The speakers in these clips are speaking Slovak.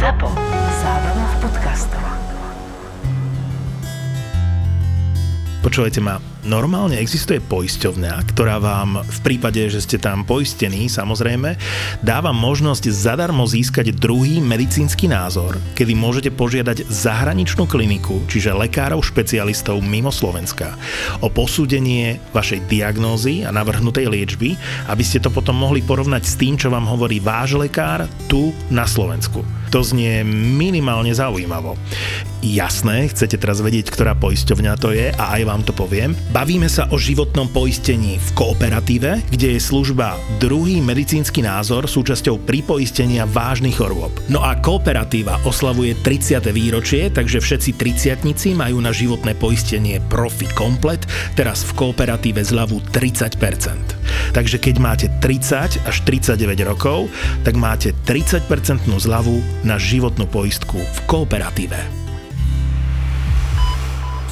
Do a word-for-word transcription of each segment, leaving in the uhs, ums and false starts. Zapo. Zábrná v podcastov. Počúvajte ma, normálne existuje poisťovňa, ktorá vám v prípade, že ste tam poistení, samozrejme, dáva možnosť zadarmo získať druhý medicínsky názor, kedy môžete požiadať zahraničnú kliniku, čiže lekárov špecialistov mimo Slovenska, o posúdenie vašej diagnózy a navrhnutej liečby, aby ste to potom mohli porovnať s tým, čo vám hovorí váš lekár tu na Slovensku. To znie minimálne zaujímavo. Jasné, chcete teraz vedieť, ktorá poisťovňa to je a aj vám to poviem. Bavíme sa o životnom poistení v kooperatíve, kde je služba druhý medicínsky názor súčasťou pripoistenia vážnych chorôb. No a kooperatíva oslavuje tridsiate výročie, takže všetci tridsiatnici majú na životné poistenie Profi Komplet, teraz v kooperatíve zľavu tridsať percent. Takže keď máte tridsať až tridsaťdeväť rokov, tak máte tridsať percent zľavu na životnú poistku v kooperatíve.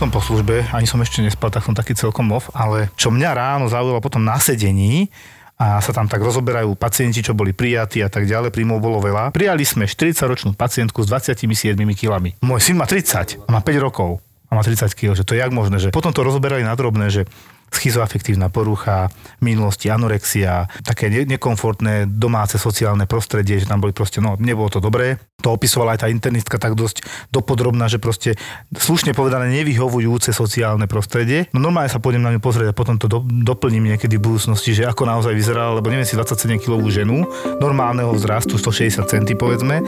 Som po službe, ani som ešte nespal, tak som taký celkom off, ale čo mňa ráno zaujalo potom na sedení a sa tam tak rozoberajú pacienti, čo boli prijatí a tak ďalej, príjmov bolo veľa. Prijali sme štyridsaťročnú pacientku s dvadsiatimi siedmimi kilami. Môj syn má tridsať, má päť rokov a má tridsať kil, že to je jak možné, že potom to rozoberali na drobné, že schizoafektívna porucha, minulosti anorexia, také nekomfortné domáce sociálne prostredie, že tam boli proste, no nebolo to dobré. To opisovala aj tá internistka tak dosť dopodrobná, že proste slušne povedané nevyhovujúce sociálne prostredie. No normálne sa pôjdem na ňu pozrieť a potom to do, doplním niekedy v budúcnosti, že ako naozaj vyzerala, lebo neviem si dvadsaťsedemkilovú ženu normálneho vzrastu, stošesťdesiat centimetrov povedzme, e,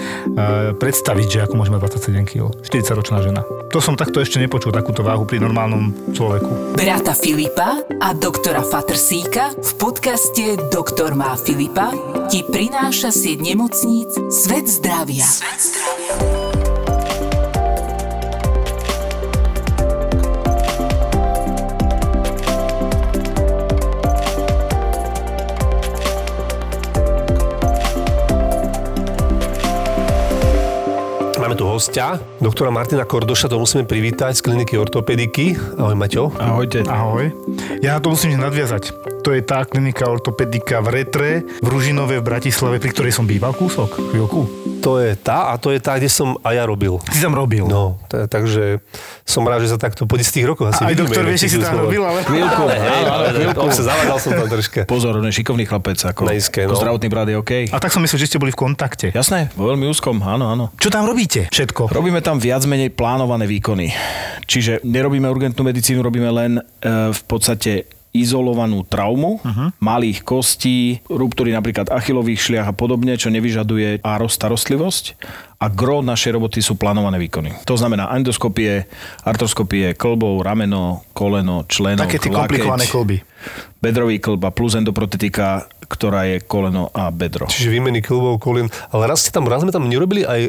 predstaviť, že ako môžeme dvadsaťsedem kilogramov. štyridsaťročná žena. To som takto ešte nepočul, takúto váhu pri normálnom človeku. Brata Filipa a doktora Fatrsíka v podcaste Doktor má Filipa ti prináša sieť nemocníc Svet zdravia. Svet zdravia. Máme tu hostia, doktora Martina Kordoša, to musíme privítať z kliniky Ortopediky. Ahoj Maťo. Ahojte. Ahoj. Ja to musím nadviazať. To je tá klinika Ortopedika v Retre, v Ružinove, v Bratislave, pri ktorej som býval kúsok. Chvíľku. To je tá a to je tá, kde som aj ja robil. Ty tam robil. No, t- takže som rád, že sa takto po desiatich rokoch asi... Aj doktor vieš, si tam robil, ale... Chvíľku, chvíľku. Sa zavadal som tam troška. Pozor, on je šikovný chlapec, ako, Nejské, ako no. Zdravotný brat je okej. Okay. A tak som myslel, že ste boli v kontakte. Jasné, vo veľmi úzkom, áno, áno. Čo tam robíte? Všetko. Robíme tam viac menej plánované výkony. Čiže nerobíme urgentnú medicínu, robíme len e, v podstate izolovanú traumu, uh-huh. malých kostí, ruptúry napríklad achilových šliach a podobne, čo nevyžaduje áro starostlivosť. A gro našej roboty sú plánované výkony. To znamená endoskopie, artroskopie, klbov, rameno, koleno, členok, lakeť. Také tie komplikované klby. Bedrový klb a plus endoprotetika, ktorá je koleno a bedro. Čiže výmeny klbov, kolien. Ale raz ste tam, raz sme tam nerobili aj e,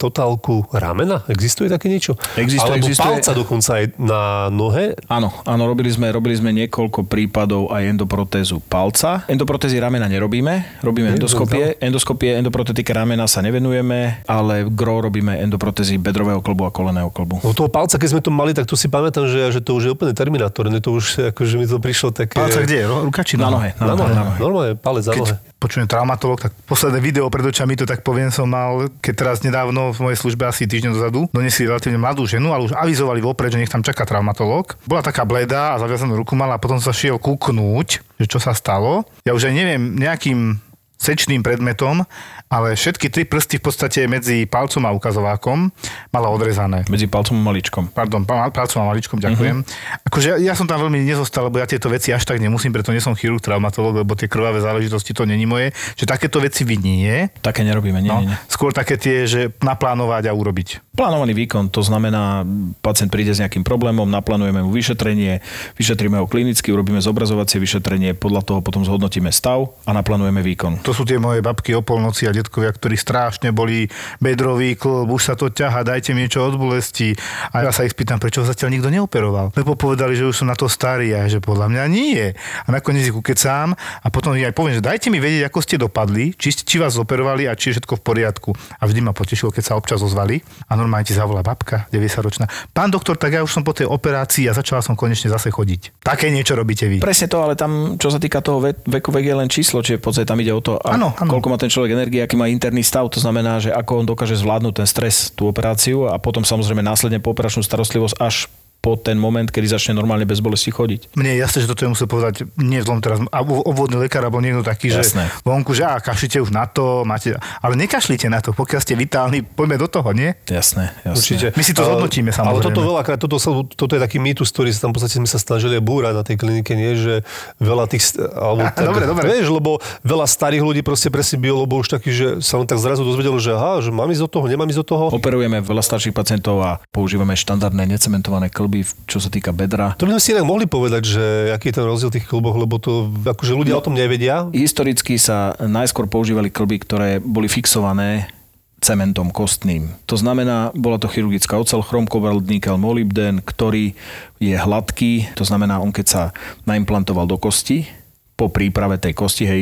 totálku ramena? Existuje také niečo? Existuje, Alebo existuje... palca dokonca aj na nohe? Áno, áno, robili sme, robili sme niekoľko prípadov aj endoprotézu palca. Endoprotézy ramena nerobíme, robíme endoskopie. Endoskopie, endoprotetika ramena sa nevenujeme, ale gro robíme endoprotézy bedrového klbu a koleného klbu. No toho palca, keď sme to mali, tak to si pamätám, že, že to už je úplne terminátor, ne? To už akože mi to prišlo také... Palca kde je? Ruka či na nohe? Na nohe, na nohe. Normálne palec na nohe. Keď počujem traumatolog, tak posledné video pred očami, to tak poviem, som mal, keď teraz nedávno v mojej službe asi týždeň dozadu, donesli relatívne mladú ženu, ale už avizovali vopred, že nech tam čaká traumatolog. Bola taká bleda a zaviazanú ruku mala a potom sa šiel kúknúť, že čo sa stalo. Ja už aj neviem, nejakým sečným predmetom, ale všetky tri prsty v podstate medzi palcom a ukazovákom mala odrezané. Medzi palcom a maličkom. Pardon, palcom a maličkom, ďakujem. Uh-huh. Akože ja, ja som tam veľmi nezostal, lebo ja tieto veci až tak nemusím, preto nie som chirurg, traumatolog, lebo tie krvavé záležitosti to není moje, že takéto veci vidnie. Také nerobíme, nie, no, nie, nie. Skôr také tie, že naplánovať a urobiť. Plánovaný výkon, to znamená, pacient príde s nejakým problémom, naplánujeme mu vyšetrenie, vyšetríme ho klinicky, urobíme zobrazovacie vyšetrenie, podľa toho potom zhodnotíme stav a naplánujeme výkon. To sú tie moje babky o polnoci a detkovia, ktorí strašne boli bedrový klb, už sa to ťaha, dajte mi niečo od bolesti. A ja sa ich pýtam, prečo zatiaľ nikto neoperoval. Lebo povedali, že už som na to starý a že podľa mňa nie. A nakoniec ich ukecám a potom ja aj poviem, že dajte mi vedieť, ako ste dopadli, či, či vás operovali a či je všetko v poriadku. A vždy ma potešilo, keď sa občas ozvali. A normálne ti zavolá babka, deväťdesiatročná. Pán doktor, tak ja už som po tej operácii a začala som konečne zase chodiť. Také niečo robíte vy. Presne to, ale tam, čo sa týka toho veku, vek je len číslo, čiže v podstate tam ide o to, a ano, ano. koľko má ten človek energie, aký má interný stav, to znamená, že ako on dokáže zvládnuť ten stres, tú operáciu a potom samozrejme následne pooperačnú starostlivosť až po ten moment, kedy začne normálne bez bolesti chodiť. Mne je jasné, že toto je musel povedať nie zlom teraz obvodný lekár alebo niekto taký, jasné. že vonku, že á, kašlite už na to, máte, ale nekašlite na to, pokiaľ ste vitálni, poďme do toho, nie? Jasné, jasné. Určite. My si to zhodnotíme samozrejme. Ale toto veľakrát, toto, toto je taký mýtus, ktorý sa tam v podstate sme sa snažili búrať na tej klinike, nie, že veľa tých, alebo tak, dobre, dobre. Vieš, lebo veľa starých ľudí proste presne bolo, lebo už taký, že sa on tak zrazu dozvedel, že aha, že mám ísť do toho, nemám ísť do toho. Operujeme veľa starších pacientov a používame štandardné necementované klby, čo sa týka bedra. To by sme si inak mohli povedať, že aký je ten rozdiel tých klbov, lebo to akože ľudia no, o tom nevedia. Historicky sa najskôr používali klby, ktoré boli fixované cementom kostným. To znamená, bola to chirurgická oceľ, chromkobalt, nikel, molybden, ktorý je hladký, to znamená, on keď sa naimplantoval do kosti, po príprave tej kosti, hej,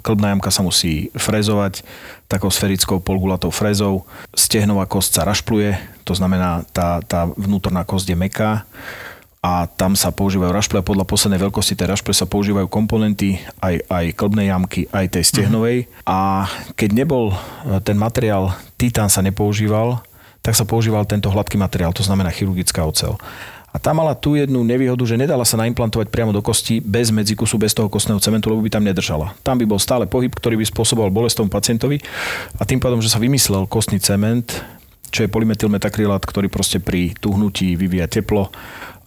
klbná jamka sa musí frezovať takou sferickou polgulatou frezou, stehnová kosť sa rašpluje, to znamená, tá, tá vnútorná kosť je mäkká a tam sa používajú rašple a podľa poslednej veľkosti tej rašple sa používajú komponenty aj, aj klbnej jamky, aj tej stehnovej. Mm-hmm. A keď nebol ten materiál, titán sa nepoužíval, tak sa používal tento hladký materiál, to znamená chirurgická oceľ. A tá mala tú jednu nevýhodu, že nedala sa naimplantovať priamo do kosti bez medzikusu, bez toho kostného cementu, lebo by tam nedržala. Tam by bol stále pohyb, ktorý by spôsoboval bolesť tomu pacientovi a tým pádom, že sa vymyslel kostný cement, čo je polymetylmetakrylát, ktorý proste pri tuhnutí vyvíja teplo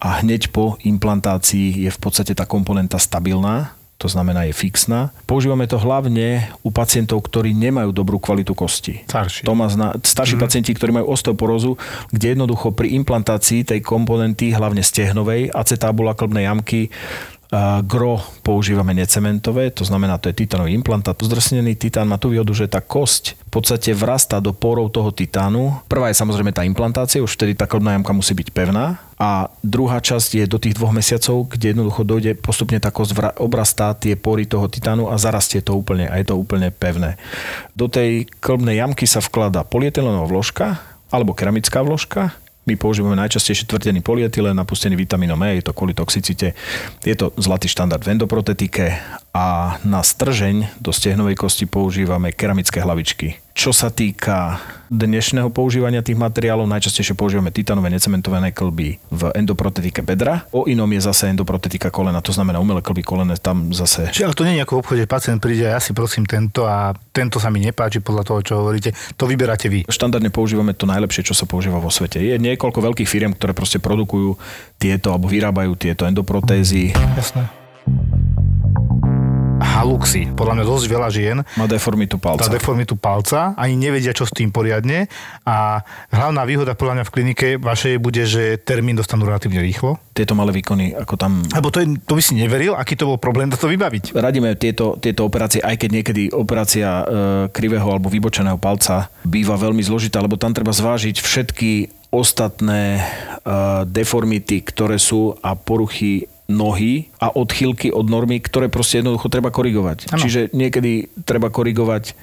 a hneď po implantácii je v podstate tá komponenta stabilná, to znamená je fixná. Používame to hlavne u pacientov, ktorí nemajú dobrú kvalitu kosti. Starší. To má zna- starší mm-hmm. pacienti, ktorí majú osteoporózu, kde jednoducho pri implantácii tej komponenty, hlavne stehnovej, acetábula, klbnej jamky, uh, gro používame necementové, to znamená, to je titánový implantát. Zdrsnený titán má tú výhodu, že tá kosť v podstate vrastá do porov toho titánu. Prvá je samozrejme tá implantácia, už vtedy tá klbná jamka musí byť pevná. A druhá časť je do tých dvoch mesiacov, kde jednoducho dojde postupne tá kosť obrastá tie pory toho titánu a zarastie to úplne a je to úplne pevné. Do tej klbnej jamky sa vkladá polyetylenová vložka alebo keramická vložka. My používame najčastejšie tvrdený polyetylen napustený vitaminom E, je to kvôli toxicite. Je to zlatý štandard v endoprotetike a na stržeň do stehnovej kosti používame keramické hlavičky. Čo sa týka dnešného používania tých materiálov, najčastejšie používame titanové necementované klby v endoprotetike bedra. O inom je zase endoprotetika kolena, to znamená umelé klby kolena, tam zase... Čiže ale to nie je ako v obchode, pacient príde a ja si prosím tento a tento sa mi nepáči podľa toho, čo hovoríte, to vyberáte vy. Štandardne používame to najlepšie, čo sa používa vo svete. Je niekoľko veľkých firiem, ktoré proste produkujú tieto alebo vyrábajú tieto endoprotézy. Jasné. Haluxy. Podľa mňa dosť veľa žien má deformitu palca. Tá deformitu palca, ani nevedia, čo s tým poriadne a hlavná výhoda podľa mňa v klinike vašej bude, že termín dostanú relatívne rýchlo. Tieto malé výkony, ako tam... Lebo to, to by si neveril, aký to bol problém to vybaviť. Radíme tieto, tieto operácie, aj keď niekedy operácia e, krivého alebo vybočeného palca býva veľmi zložitá, lebo tam treba zvážiť všetky ostatné e, deformity, ktoré sú a poruchy nohy a odchýlky od normy, ktoré proste jednoducho treba korigovať. Ano. Čiže niekedy treba korigovať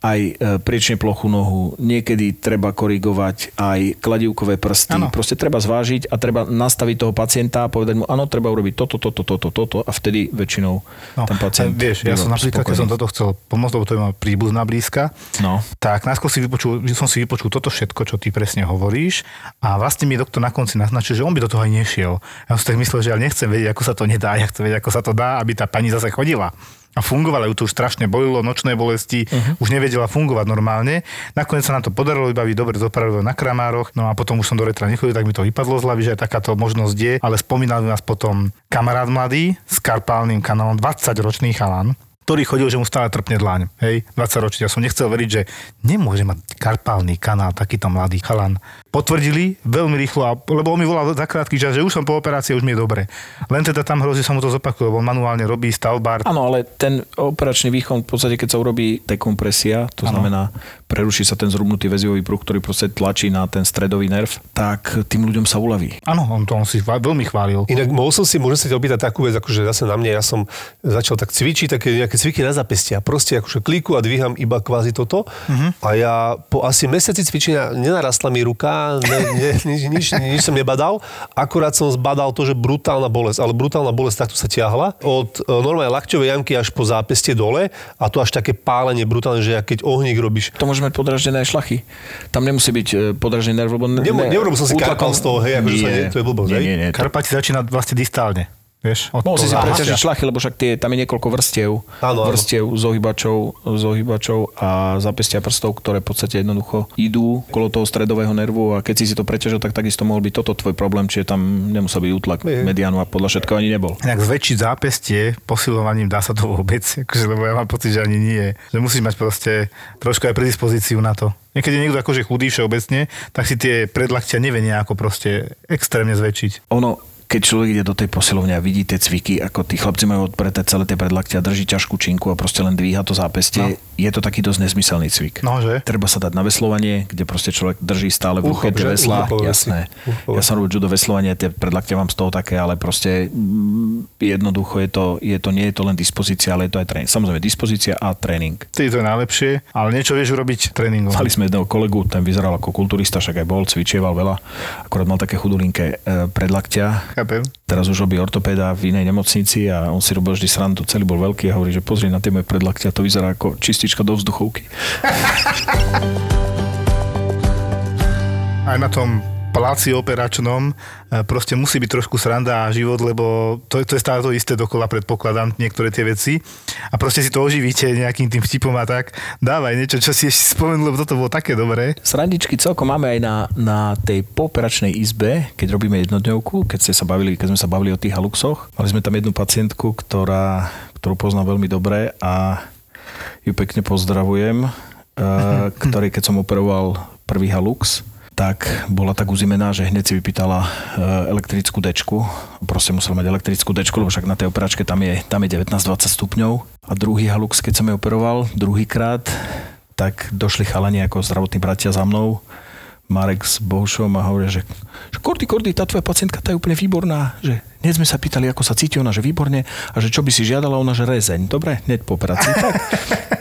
aj priečne plochú nohu, niekedy treba korigovať aj kladívkové prsty. Ano. Proste treba zvážiť a treba nastaviť toho pacienta a povedať mu, áno, treba urobiť toto, toto, toto, toto a vtedy väčšinou no, ten pacient... Vieš, ja som napríklad, keď som toto chcel pomôcť, lebo to je má príbuzná blízka, no. tak náskôr si vypočul, som si vypočul toto všetko, čo ty presne hovoríš a vlastne mi doktor na konci naznačil, že on by do toho aj nešiel. Ja som si tak myslel, že ja nechcem vedieť, ako sa to nedá, ja chcem vedieť, ako sa to dá, aby tá pani zase chodila. A fungovala, ju to už strašne bolilo, nočné bolesti, uh-huh. už nevedela fungovať normálne. Nakoniec sa nám to podarilo vybaviť, dobre zopravilo na Kramároch, no a potom už som do retra nechodil, tak mi to vypadlo z hlavy, že aj takáto možnosť je, ale spomínal nás potom kamarát mladý s karpálnym kanálom, dvadsaťročný chalan, ktorý chodil, že mu stále trpne dláň. Hej, dvadsaťročný. Ja som nechcel veriť, že nemôže mať karpálny kanál takýto mladý chalan. Potvrdili veľmi rýchlo, a, lebo on mi volal za krátky čas, že už som po operácii, už mi je dobre. Len teda tam hrozí, sa mu to zopakuje, lebo on manuálne robí stavbár. Áno, ale ten operačný výkon, v podstate, keď sa urobí dekompresia, to ano. Znamená, preruší sa ten zhrubnutý väzivový pruh, ktorý proste tlačí na ten stredový nerv, tak tým ľuďom sa uľaví. Áno, on to on si veľmi chválil. Inak mohol som si, môžem sa ťa opýtať takú vec, akože zase na mne, ja som začal tak cvičiť, také nejaké cviky na zapestia. Proste akože kliku a dvíham iba kvázi toto. Uh-huh. A ja po asi mesiaci cvičenia nenarastla mi ruka ja ne, ne, nič, nič, nič som nebadal. Akurát som zbadal to, že brutálna bolesť, ale brutálna bolesť takto sa ťahla. Od normálnej lakťovej jamky až po zápestie dole a to až také pálenie brutálne, že keď ohník robíš. To môže mať podraždené šlachy. Tam nemusí byť podraždený nerv, lebo... Ne, ne, Neurobil som si karpal z toho, hej, akože nie, to je blbosť, hej? Nie, nie, nie. Karpať si začína vlastne distálne. Vieš, mohol si si preťažiť šlachy, lebo však tie, tam je niekoľko vrstiev, áno, vrstiev áno. Z ohybačov a zápestia prstov, ktoré v podstate jednoducho idú okolo toho stredového nervu a keď si si to preťažil, tak takisto mohol byť toto tvoj problém, čiže tam nemusel byť útlak mediánu a podľa všetko ani nebol. Inak zväčšiť zápestie posilovaním dá sa to vôbec, akože, lebo ja mám pocit, že ani nie. Že musíš mať proste trošku aj predispozíciu na to. Niekedy niekto akože chudý všeobecne, tak si tie predlaktia nevenia ako proste extrémne zväčšiť. Ono keď človek ide do tej posilovne a vidí tie cviky, ako tí chlapci majú odpreté celé tie predlaktia, drží ťažkú činku a proste len dvíha to zápestie, no. Je to taký dosť nezmyselný cvik. Nože? Treba sa dať na veslovanie, kde proste človek drží stále v ruche tie veslá. Jasné. Uchop. Ja som robil judo veslovanie, tie predlaktia mám z toho také, ale proste mm, jednoducho je to, je to, nie je to len dispozícia, ale je to aj tréning. Samozrejme, dispozícia a tréning. Ty to je najlepšie, ale niečo vieš urobiť tréningom. Mali sme jedného kolegu, ten vyzeral ako kulturista, však aj bol, cvičieval veľa, akorát mal také chudulinké eh, predlaktia. Teraz už robí ortopéda v inej nemocnici a on si robil vždy srandu, celý bol veľký a hovorí, že pozri na tie moje predlaktia, to vyzerá ako čistička do vzduchovky. Aj na tom paláci operačnom proste musí byť trošku sranda a život, lebo to, to je stále to isté dokola, predpokladám niektoré tie veci a proste si to oživíte nejakým tým vtipom a tak dávaj niečo, čo si ešte spomenul, lebo toto bolo také dobré. Srandičky celkom máme aj na, na tej pooperačnej izbe, keď robíme jednodňovku, keď ste sa bavili, keď sme sa bavili o tých haluxoch. Mali sme tam jednu pacientku, ktorá, ktorú poznám veľmi dobre a ju pekne pozdravujem, ktorej keď som operoval prvý halux, tak bola tak uzimená, že hneď si vypýtala elektrickú dečku. Proste musela mať elektrickú dečku, lebo však na tej operačke tam je, tam je devätnásť dvadsať stupňov. A druhý halux, keď som jej operoval druhýkrát, tak došli chalani ako zdravotní bratia za mnou. Marek s Bohušom a hovorí, že, že Kordy, Kordy, tá tvoja pacientka, tá je úplne výborná. Že hneď sme sa pýtali, ako sa cíti ona, že výborne a že čo by si žiadala ona, že rezeň. Dobre, hneď po operácii. Tak.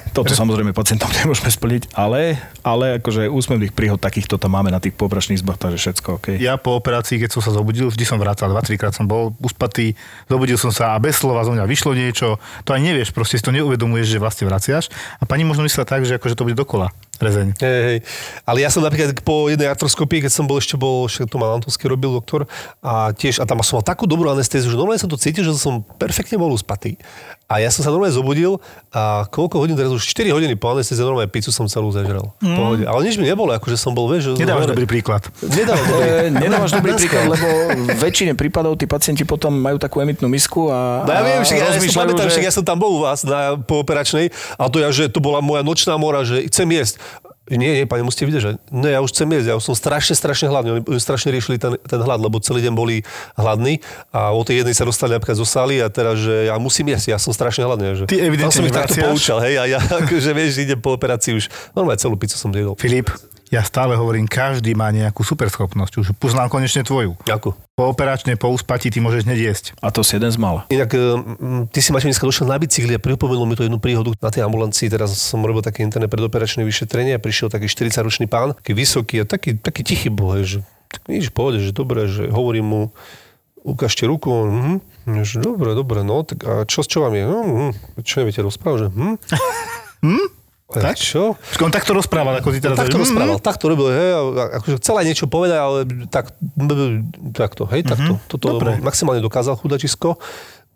Toto samozrejme pacientom nemôžeme splniť, ale, ale akože úsmevných príhod takýchto tam máme na tých pooperačných izbách, takže všetko OK. Ja po operácii, keď som sa zobudil, vždy som vracal, dva tri krát som bol uspatý, zobudil som sa a bez slova zo mňa vyšlo niečo, to aj nevieš, proste si to neuvedomuješ, že vlastne vraciaš a pani možno myslela tak, že akože to bude dokola. Rezeň. Hej, hej. Ale ja som napríklad po jednej artroskopii, keď som bol ešte bol, ešte to mal Antonský robil doktor a tiež, a tam som mal takú dobrú anestéziu, že normálne som to cítil, že som perfektne bol uspatý. A ja som sa normálne zobudil a koľko hodín teraz už štyri hodiny po anestézii normálne pizzu som celú zažral. Mm. Pohode. Ale nič mi nebolo, akože som bol, vieš, nedávaš dobrý príklad. Nedávaš dobrý, nedávaš dobrý príklad, lebo väčšine prípadov tí pacienti potom majú takú emitnú misku a, no, ja viem, však, a ja si pamätám, že ja som tam bol u vás na pooperačnej a to ja, že to bola moja nočná mora, že chcem jesť. Nie, nie, pani, musíte vidieť, že ne, ja už chcem jesť, ja už som strašne, strašne hladný. Oni strašne riešili ten, ten hlad, lebo celý deň boli hladní a o tej jednej sa dostali napríklad zo sály a teraz, že ja musím jesť, ja som strašne hladný. Že... Ty evidentne nevraciaš. Tam som ich takto poučal, hej, a ja, akože vieš, idem po operácii už, normálne celú pizzu som jedol. Filip, ja stále hovorím, každý má nejakú superschopnosť, už poznám konečne tvoju. Ďakujem. Po operačnej, po uspatí, ty môžeš hneď jesť. A to si jeden z mala. Inak, ty si Mačo dneska došiel na bicykli a pripomenul mi to jednu príhodu na tej ambulancii. Teraz som robil také interné predoperačné vyšetrenie a prišiel taký štyridsaťročný pán, taký vysoký a taký, taký tichý bol, že tak nič, pohode, že dobre, že hovorím mu, ukážte ruku, on, hm, že dobre, dobre, no, tak a čo, čo vám je? Hm, hm, čo neviete rozprávať, že hm? Hm? A tak? Čo? On takto rozprával, ako ty teraz... No, takto rozprával, mm-hmm. takto robil, hej, akože chcela niečo povedať, ale tak, takto, hej, mm-hmm. takto. Toto dobre. Maximálne dokázal chudačisko.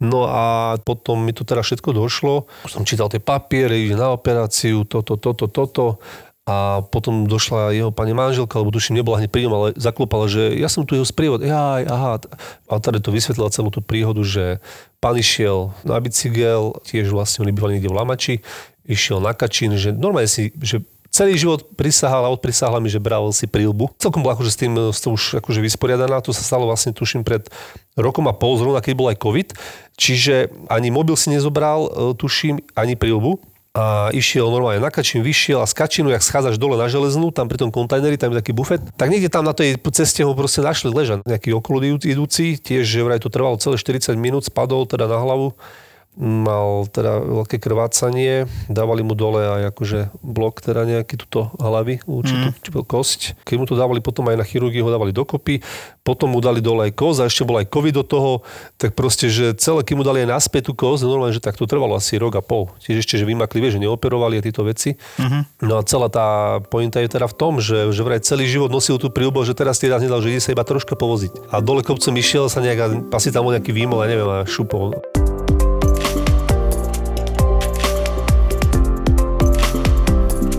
No a potom mi to teraz všetko došlo. Som čítal tie papiery, ide na operáciu, toto, toto, toto. A potom došla jeho pani manželka, lebo duším nebola hneď príjom, ale zaklopala, že ja som tu jeho sprievod, jaj, aha. A teda to vysvetlila celú tú príhodu, že pán išiel na bicykel, tiež vlastne oni bývali niekde v Lamači, išiel na Kačín, že normálne si, že celý život prisahal a odprisáhla mi, že bral si príľbu. Celkom bola akože s tým to už akože vysporiadaná, to sa stalo vlastne tuším pred rokom a pol zrovna, keď bol aj COVID, čiže ani mobil si nezobral, tuším, ani príľbu. A išiel normálne na Kačín, vyšiel a z Kačínu, jak schádzaš dole na Železnú, tam pri tom kontajneri, tam je taký bufet, tak niekde tam na tej ceste ho proste našli ležať. Nejaký okolo idúci, tiež vraj to trvalo celé štyridsať minút, spadol teda na hlavu mal teda veľké krvácanie, dávali mu dole aj akože blok teda nejaký tuto hlavy, určitú mm. kosť. Keď mu to dávali potom aj na chirurgii, ho dávali dokopy, potom mu dali dole aj kosť a ešte bol aj covid do toho, tak proste, že celé, keď mu dali aj naspäť tú kosť, normálne, že tak to trvalo asi rok a pol. Tiež ešte, že vymakli, vieš, že neoperovali a tieto veci. Mm-hmm. No a celá tá pointa je teda v tom, že, že vraj celý život nosil tú príľbu, že teraz ti raz nedal, že ide sa iba troška povoziť. A dole kopcom išiel sa nejak, asi tam bol nejaký výmol, ja neviem, a šupol.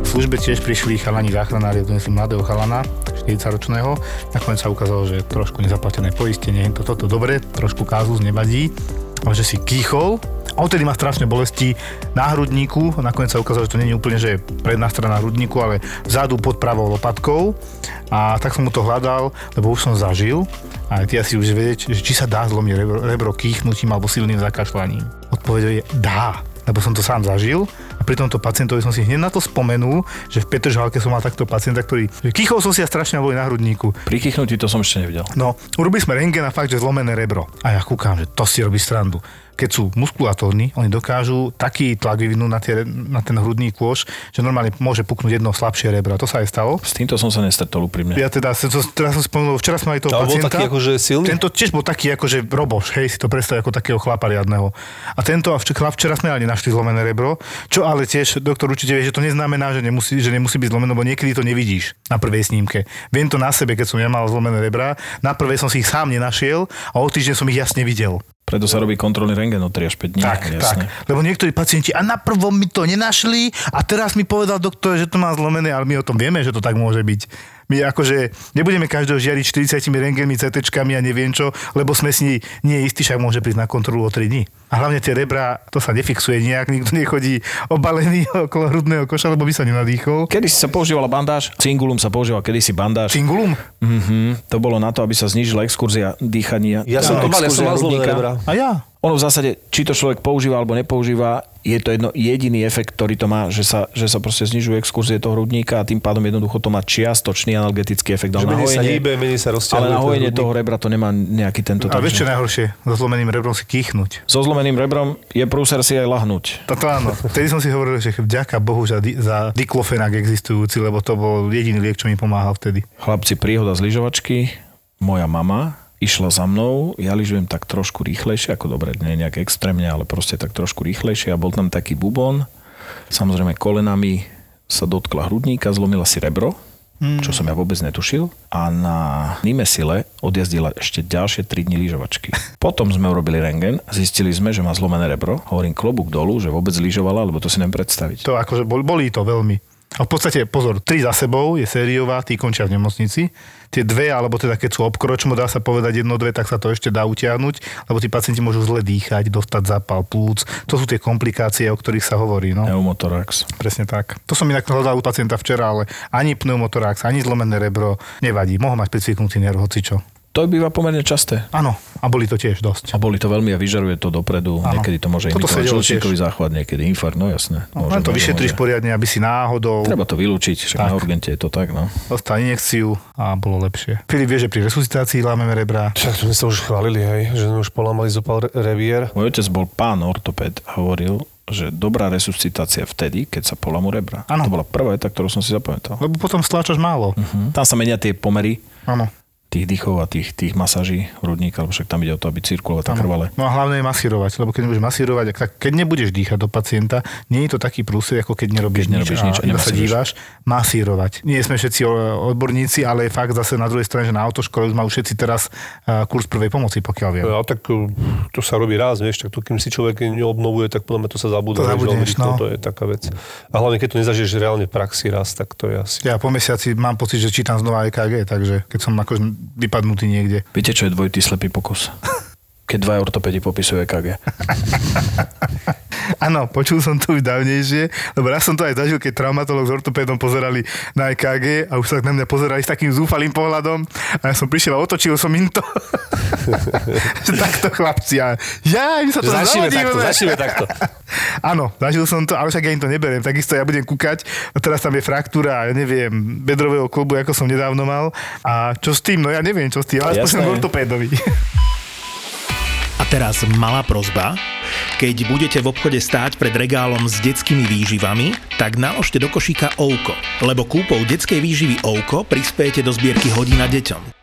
V službe tiež prišli chalani záchranári, odnesli mladého chalana, štyridsaťročného. Nakoniec sa ukázalo, že trošku nezaplatené poistenie, toto, toto dobre, trošku kázus nevadí, ale že si kýchol. A odtedy má strašné bolesti na hrudníku. Nakoniec sa ukázalo, že to nie je úplne, že predná strana hrudníku, ale vzadu pod pravou lopatkou. A tak som mu to hľadal, lebo už som zažil. A ty asi už vedieť, že či sa dá zlomiť rebro, rebro kýchnutím alebo silným zakašľaním. Odpoveď je dá, lebo som to sám zažil a pri tomto pacientovi som si hneď na to spomenul, že v Petržalke som mal takto pacienta, ktorý kýchol som si a strašne boli na hrudníku. Pri kýchnutí to som ešte nevidel. No, urobili sme rentgen a fakt, že zlomené rebro. A ja kúkam, že to si robí srandu. Keď sú muskulatórni, oni dokážu taký tlak vyvinúť na, tie, na ten hrudný kôš, že normálne môže puknúť jedno slabšie rebra. To sa aj stalo. S týmto som sa nestretol úprimne. Ja teda, teraz som spomenul, včera sme mali toho to pacienta. Bol taký akože silný? Tento tiež bol taký akože roboš, hej, si to predstav ako takého chlapa riadneho. A tento chlap včera sme ani našli zlomené rebro, čo ale tiež doktor určite vie, že to neznamená, že nemusí, že nemusí byť zlomené, bo niekedy to nevidíš na prvej snímke. Viem to na sebe, keď som ja mal zlomené rebra, na prvej som si ich sám nenašiel a o týždeň som ich jasne videl. Preto sa robí kontrolný rentgen od tri až päť dní. Tak, jasne. Tak. Lebo niektorí pacienti, a na prvom mi to nenašli a teraz mi povedal doktor, že to má zlomené, ale my o tom vieme, že to tak môže byť. My akože nebudeme každého žiariť štyridsiatimi rentgenmi, cé téčkami a neviem čo, lebo sme si nie istí, však môže prísť na kontrolu o tri dni. A hlavne tie rebra, to sa nefixuje nejak, nikto nechodí obalený okolo hrudného koša, lebo by sa nenadýchol. Kedy si sa používala bandáž? Cingulum sa používal kedysi bandáž. Cingulum? Mhm, to bolo na to, aby sa znížila exkurzia dýchania. Ja som to mal, ja som mal zlomené rebra. A ja? Ono v zásade, či to človek používa alebo nepoužíva, je to jedno, jediný efekt, ktorý to má, že sa, že sa proste znižuje exkurzie toho hrudníka a tým pádom jednoducho to má čiastočný analgetický efekt. Že meni sa hýbe, meni sa rozťahuje. Ale na hojenie toho rebra to nemá nejaký tento... A vieš čo najhoršie? So zlomeným rebrom si kýchnuť. So zlomeným rebrom je prúser si aj lahnúť. Toto áno. Vtedy som si hovoril, že vďaka Bohu za, di- za diklofenak existujúci, lebo to bol jediný liek, čo mi pomáhal vtedy. Chlapci, príhoda z lyžovačky, moja mama išla za mnou, ja lyžujem tak trošku rýchlejšie, ako dobre, nie nejak extrémne, ale proste tak trošku rýchlejšie a bol tam taký bubon. Samozrejme kolenami sa dotkla hrudníka, zlomila si rebro, mm. čo som ja vôbec netušil a na Nimesile odjazdila ešte ďalšie tri dni lyžovačky. Potom sme urobili rentgen, zistili sme, že má zlomené rebro, hovorím klobúk dolu, že vôbec lyžovala, lebo to si neviem predstaviť. To akože bol, bolí to veľmi. A v podstate, pozor, tri za sebou je sériová, tí končia v nemocnici. Tie dve, alebo teda keď sú obkročmo, dá sa povedať jedno, dve, tak sa to ešte dá utiahnuť, lebo tí pacienti môžu zle dýchať, dostať zápal plúc. To sú tie komplikácie, o ktorých sa hovorí. No. Pneumotorax. Presne tak. To som inak hľadal u pacienta včera, ale ani pneumotorax, ani zlomené rebro nevadí. Mohol mať pricviknutý nerv, hocičo. To býva pomerne časté. Áno, a boli to tiež dosť. A boli to veľmi a vyžaruje to dopredu. Áno. Niekedy to môže imitovať žlčníkový záchvat, niekedy infarkt, no jasné. No, môže, to vyšetriš poriadne, aby si náhodou... Treba to vylúčiť, však tak. Na urgente je to tak, no. Dostal injekciu a bolo lepšie. Filip vie, že pri resuscitácii lámeme rebra. Však to sme sa už chválili, hej, že sme už polámali zopal revier. Môj otec bol pán ortopéd a hovoril, že dobrá resuscitácia vtedy, keď sa polamú rebra. Áno. To bola prvá etapa, ktorú som si zapamätal. Lebo potom stláčaš málo. Uh-huh. Tam sa menia tie pomery. Áno. Tých dýchov a tých, tých masáží hrudníka, lebo však tam ide o to, aby cirkulovať tá krv. No a hlavne je masírovať, lebo keď nebudeš masírovať, tak keď nebudeš dýchať do pacienta, nie je to taký prúser, ako keď nerobíš, keď nerobíš nič, nič a iba sa díváš, masírovať. Nie sme všetci odborníci, ale je fakt zase na druhej strane, že na autoškole už majú všetci teraz kurz prvej pomoci, pokiaľ viem. Ja, tak to sa robí raz, vieš, tak to, kým si človek neobnovuje, tak podľa mňa to sa zabudne. To, zabudneš, no. To je taká vec. A hlavne, keď to nezažiješ reálne v praxi raz, tak to je asi. Ja po mesiaci mám pocit, že čítam znova é ká gé, takže keď som akože vypadnutý niekde. Viete, čo je dvojitý slepý pokus? Keď dva ortopedi popisujú é ká gé. Áno, počul som to už dávnejšie, lebo raz som to aj zažil, keď traumatolog s ortopédom pozerali na é ká gé a už sa na mňa pozerali s takým zúfalým pohľadom a ja som prišiel a otočil som im to. Takto chlapci. A ja, my sa to zašíme takto, zašíme takto. Áno, zažil som to, ale však ja im to neberiem. Takisto ja budem kúkať a teraz tam je fraktúra, ja neviem, bedrového klobu, ako som nedávno mal. A čo s tým? No ja neviem, čo s tým, ale aspoň som k ortopédovi. A teraz malá prosba. Keď budete v obchode stáť pred regálom s detskými výživami, tak naložte do košíka ó ká ó, lebo kúpou detskej výživy ó ká ó prispiejete do zbierky Hodina deťom.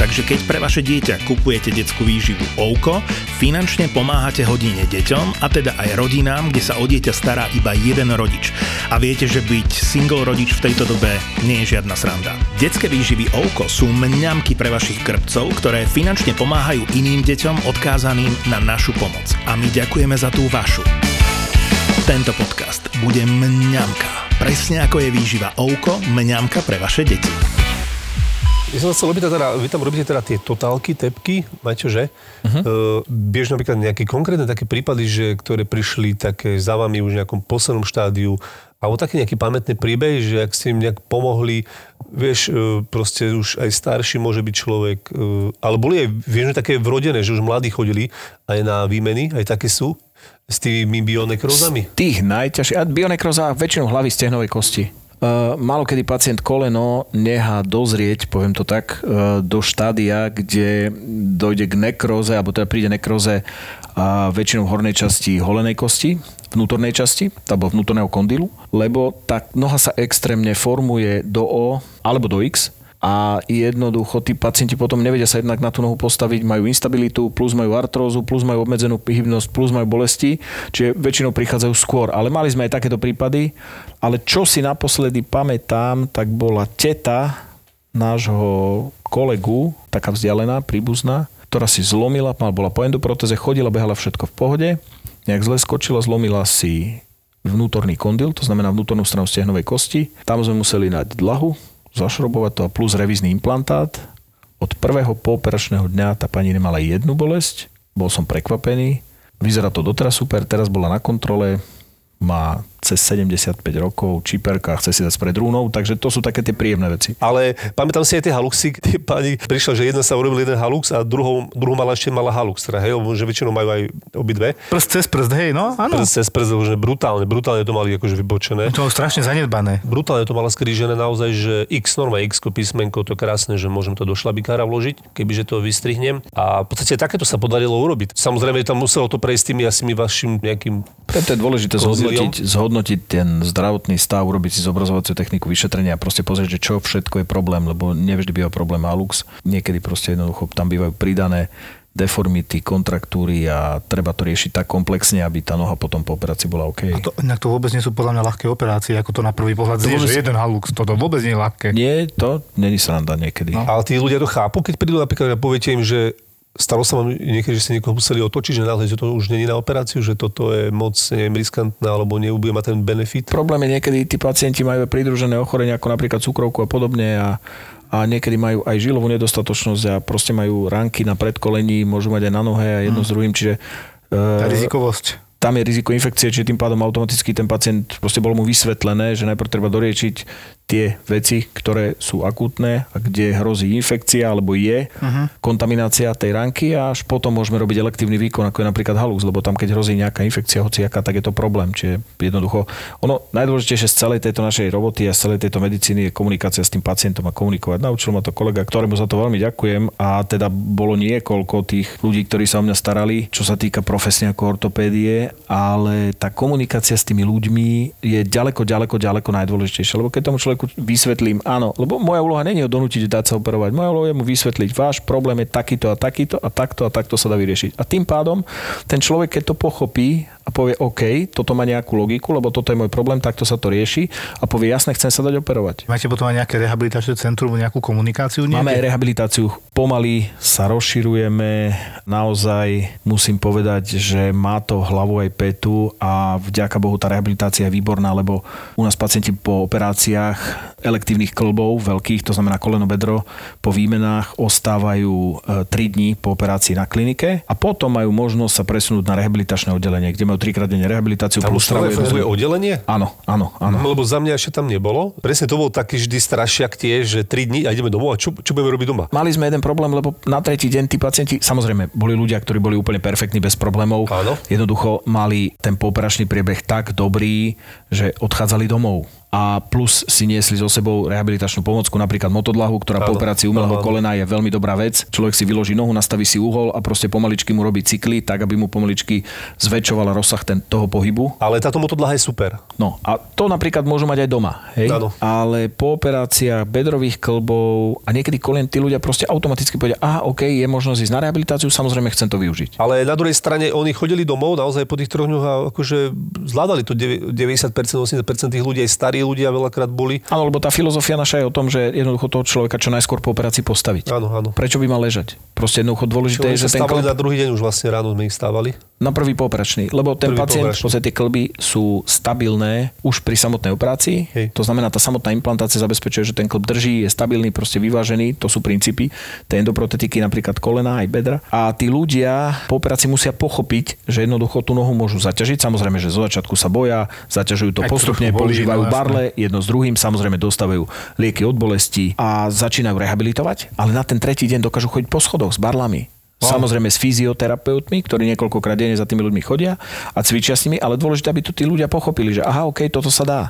Takže keď pre vaše dieťa kupujete detskú výživu ó ká ó, finančne pomáhate Hodine deťom, a teda aj rodinám, kde sa o dieťa stará iba jeden rodič. A viete, že byť single rodič v tejto dobe nie je žiadna sranda. Detské výživy ó ká ó sú mňamky pre vašich krpcov, ktoré finančne pomáhajú iným deťom odkázaným na našu pomoc. A my ďakujeme za tú vašu. Tento podcast bude mňamka. Presne ako je výživa ó ká ó, mňamka pre vaše deti. Ja som sa chcel opýtať, teda, vy tam robíte teda tie totálky, tepky, Maťo, že? Uh-huh. E, Biež napríklad nejaké konkrétne také prípady, že, ktoré prišli také za vami už v nejakom poslednom štádiu, alebo taký nejaký pamätný príbeh, že ak ste im nejak pomohli, vieš, e, proste už aj starší môže byť človek, e, ale boli aj, vieš, také vrodené, že už mladí chodili aj na výmeny, aj také sú, s tými bionekrózami. Z tých najťažších, a bionekróza väčšinou hlavy stehnovej kosti. Uh, Malokedy pacient koleno nechá dozrieť, poviem to tak, uh, do štádia, kde dojde k nekróze, alebo teda príde nekróze uh, väčšinou v hornej časti holenej kosti, vnútornej časti, alebo vnútorného kondylu, lebo tá noha sa extrémne formuje do O alebo do X a jednoducho tí pacienti potom nevedia sa jednak na tú nohu postaviť, majú instabilitu, plus majú artrózu, plus majú obmedzenú pohyblivosť, plus majú bolesti, čiže väčšinou prichádzajú skôr. Ale mali sme aj takéto prípady. Ale čo si naposledy pamätám, tak bola teta nášho kolegu, taká vzdialená, príbuzná, ktorá si zlomila, bola po endoprotéze, chodila, behala, všetko v pohode, nejak zle skočila, zlomila si vnútorný kondyl, to znamená vnútornú stranu stehnovej kosti. Tam sme museli dať dlahu, zašrobovať to a plus revízny implantát. Od prvého pooperačného dňa tá pani nemala jednu bolesť, bol som prekvapený. Vyzerá to doteraz super, teraz bola na kontrole, má cez sedemdesiatpäť rokov, čiperka, chce si dať spred rúnou, takže to sú také tie príjemné veci. Ale pamätám si aj tie haluxy, kde pani prišla, že jedna sa urobil jeden halux a druhou, druhou mala ešte mala halux, teda, hej, že väčšinou majú aj obidve. Prst cez prst, hej, no, áno. Prst cez prst, že brutálne, brutálne to mali akože vybočené. To je strašne zanedbané. Brutálne to mala skrížené naozaj, že X, norma X, písmenko, to je krásne, že môžem to do šlabikára vložiť, kebyže to vystrihnem. A v podstate takéto sa podarilo urobiť. Samozrejme, tam muselo to prejsť tými asi vašim nejakým. To je dôležité zhodnotiť. zhodnotiť ten zdravotný stav, urobiť si zobrazovaciu techniku vyšetrenia a proste pozrieť, že čo všetko je problém, lebo nevždy býva problém halux. Niekedy proste jednoducho tam bývajú pridané deformity, kontraktúry a treba to riešiť tak komplexne, aby tá noha potom po operácii bola OK. A to, inak to vôbec nie sú podľa mňa ľahké operácie, ako to na prvý pohľad znie, že jeden halux, toto vôbec nie je ľahké. Nie, to není sranda niekedy. No. Ale tí ľudia to chápu, keď prídu napríklad a poviete im, že stalo sa vám niekedy, že ste niekoho museli otočiť, že náhle, že to už nie je na operáciu, že toto je moc, neviem, riskantné, alebo neubuduje mať ten benefit? Problém je niekedy, tí pacienti majú pridružené ochorenia, ako napríklad cukrovku a podobne a, a niekedy majú aj žilovú nedostatočnosť a proste majú ranky na predkolení, môžu mať aj na nohe a jedno mm. s druhým, čiže... Tá rizikovosť. Tam je riziko infekcie, čiže tým pádom automaticky ten pacient, proste bolo mu vysvetlené, že najprv treba doriečiť tie veci, ktoré sú akútne a kde hrozí infekcia alebo je uh-huh. kontaminácia tej ranky a až potom môžeme robiť elektívny výkon, ako je napríklad halux, lebo tam keď hrozí nejaká infekcia, hociaká, tak je to problém. Čiže jednoducho, ono najdôležitejšie z celej tejto našej roboty a z celej tejto medicíny je komunikácia s tým pacientom a komunikovať. Naučil ma to kolega, ktorému za to veľmi ďakujem a teda bolo niekoľko tých ľudí, ktorí sa o mňa starali, čo sa týka profesne ako ortopédie. Ale tá komunikácia s tými ľuďmi je ďaleko, ďaleko, ďaleko najdôležitejšia. Lebo keď tomu človeku vysvetlím, áno, lebo moja úloha nie je ho donútiť dať sa operovať. Moja úloha je mu vysvetliť, váš problém je takýto a takýto a takto a takto sa dá vyriešiť. A tým pádom ten človek, keď to pochopí a povie, OK, toto má nejakú logiku, lebo toto je môj problém, takto sa to rieši a povie, jasne, chcem sa dať operovať. Máte potom aj nejaké rehabilitačné centrum, nejakú komunikáciu? Nejaké? Máme aj rehabilitáciu. Pomaly sa rozširujeme. Naozaj musím povedať, že má to hlavu aj petu a vďaka Bohu tá rehabilitácia je výborná, lebo u nás pacienti po operáciách elektívnych kĺbov veľkých, to znamená koleno, bedro, po výmenách ostávajú tri dni po operácii na klinike a potom majú možnosť sa presunúť na rehabilitačné oddelenie, kde majú trikrát denne rehabilitáciu. Tam plus už funguje oddelenie? Áno, áno, áno. Lebo za mňa ešte tam nebolo. Presne to bol taký vždy strašiak tiež, že tri dni a ideme domov a čo, čo budeme robiť doma? Mali sme jeden problém, lebo na tretí deň tí pacienti, samozrejme, boli ľudia, ktorí boli úplne perfektní bez problémov. Áno. Jednoducho mali ten pooperačný priebeh tak dobrý, že odchádzali domov. a plus si niesli so sebou rehabilitačnú pomôcku, napríklad motodlahu, ktorá po operácii umelého kolena je veľmi dobrá vec. Človek si vyloží nohu, nastaví si uhol a proste pomaličky mu robí cykly, tak aby mu pomaličky zväčšovala rozsah ten, toho pohybu. Ale táto motodlaha je super. No a to napríklad môžu mať aj doma, hej? Áno. Ale po operáciách bedrových kĺbov a niekedy kolien tí ľudia proste automaticky povedia: "Aha, OK, je možnosť ísť na rehabilitáciu, samozrejme chcem to využiť." Ale na druhej strane oni chodili domov naozaj po tých troch dňoch a akože zvládali to deväťdesiat percent, osemdesiat percent tých ľudí, aj starí ľudia veľakrát boli. Áno, lebo tá filozofia naša je o tom, že jednoducho toho človeka čo najskôr po operácii postaviť. Áno, áno. Prečo by mal ležať? Proste jednoducho dôležité je, že ten klb... na druhý deň už vlastne ráno sme ich stávali. Na prvý pooperačný, lebo ten prvý pacient, v podstate tie klby sú stabilné už pri samotnej operácii. Hej. To znamená, tá samotná implantácia zabezpečuje, že ten klb drží, je stabilný, proste vyvážený, to sú princípy tej endoprotetiky, napríklad kolena aj bedra. A tí ľudia po operácii musia pochopiť, že jednoducho tú nohu môžu zaťažiť. Samozrejme, že zo začiatku sa boja, zaťažujú to aj postupne, používajú barle, jedno s druhým, samozrejme dostávajú lieky od bolesti a začínajú rehabilitovať, ale na ten tretí deň dokážu chodiť po schodoch s barlami. Wow. Samozrejme s fyzioterapeutmi, ktorí niekoľkokrát denne za tými ľuďmi chodia a cvičia s nimi, ale dôležité, aby to tí ľudia pochopili, že aha, OK, toto sa dá.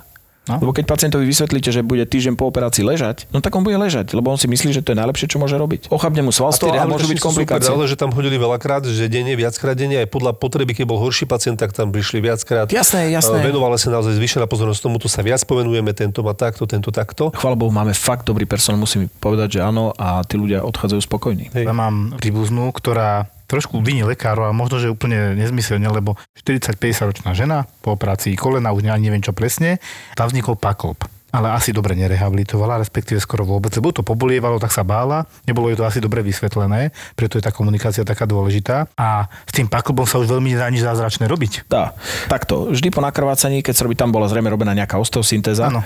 No. Lebo keď pacientovi vysvetlíte, že bude týždeň po operácii ležať, no tak on bude ležať, lebo on si myslí, že to je najlepšie, čo môže robiť. Ochabne mu svalstvo a, a môžu byť komplikácie. Ale že tam chodili veľakrát, že denne, viackrát denne, aj podľa potreby, keď bol horší pacient, tak tam prišli viackrát. Jasné, jasné. Venovala sa naozaj zvýšená pozornosť tomu, to sa viac povenujeme, tento má takto, tento takto. Chvála Bohu, máme fakt dobrý personál, musím povedať, že áno, a tí ľudia odchádzajú spokojní. Ja mám príbuznú, ktorá trošku viní lekárov a možno, že úplne nezmyselne, lebo štyridsať päťdesiat ročná žena po operácii kolena, už neviem čo presne, tam vznikol paklop. Ale asi dobre nerehabilitovala, respektíve skoro vôbec. Lebo to pobolievalo, tak sa bála. Nebolo jej to asi dobre vysvetlené, preto je tá komunikácia taká dôležitá. A s tým paklbom sa už veľmi nedá nič zázračné robiť. Tá, takto. Vždy po nakrvácaní, keď sa robí, tam bola zrejme robená nejaká osteosyntéza. Áno.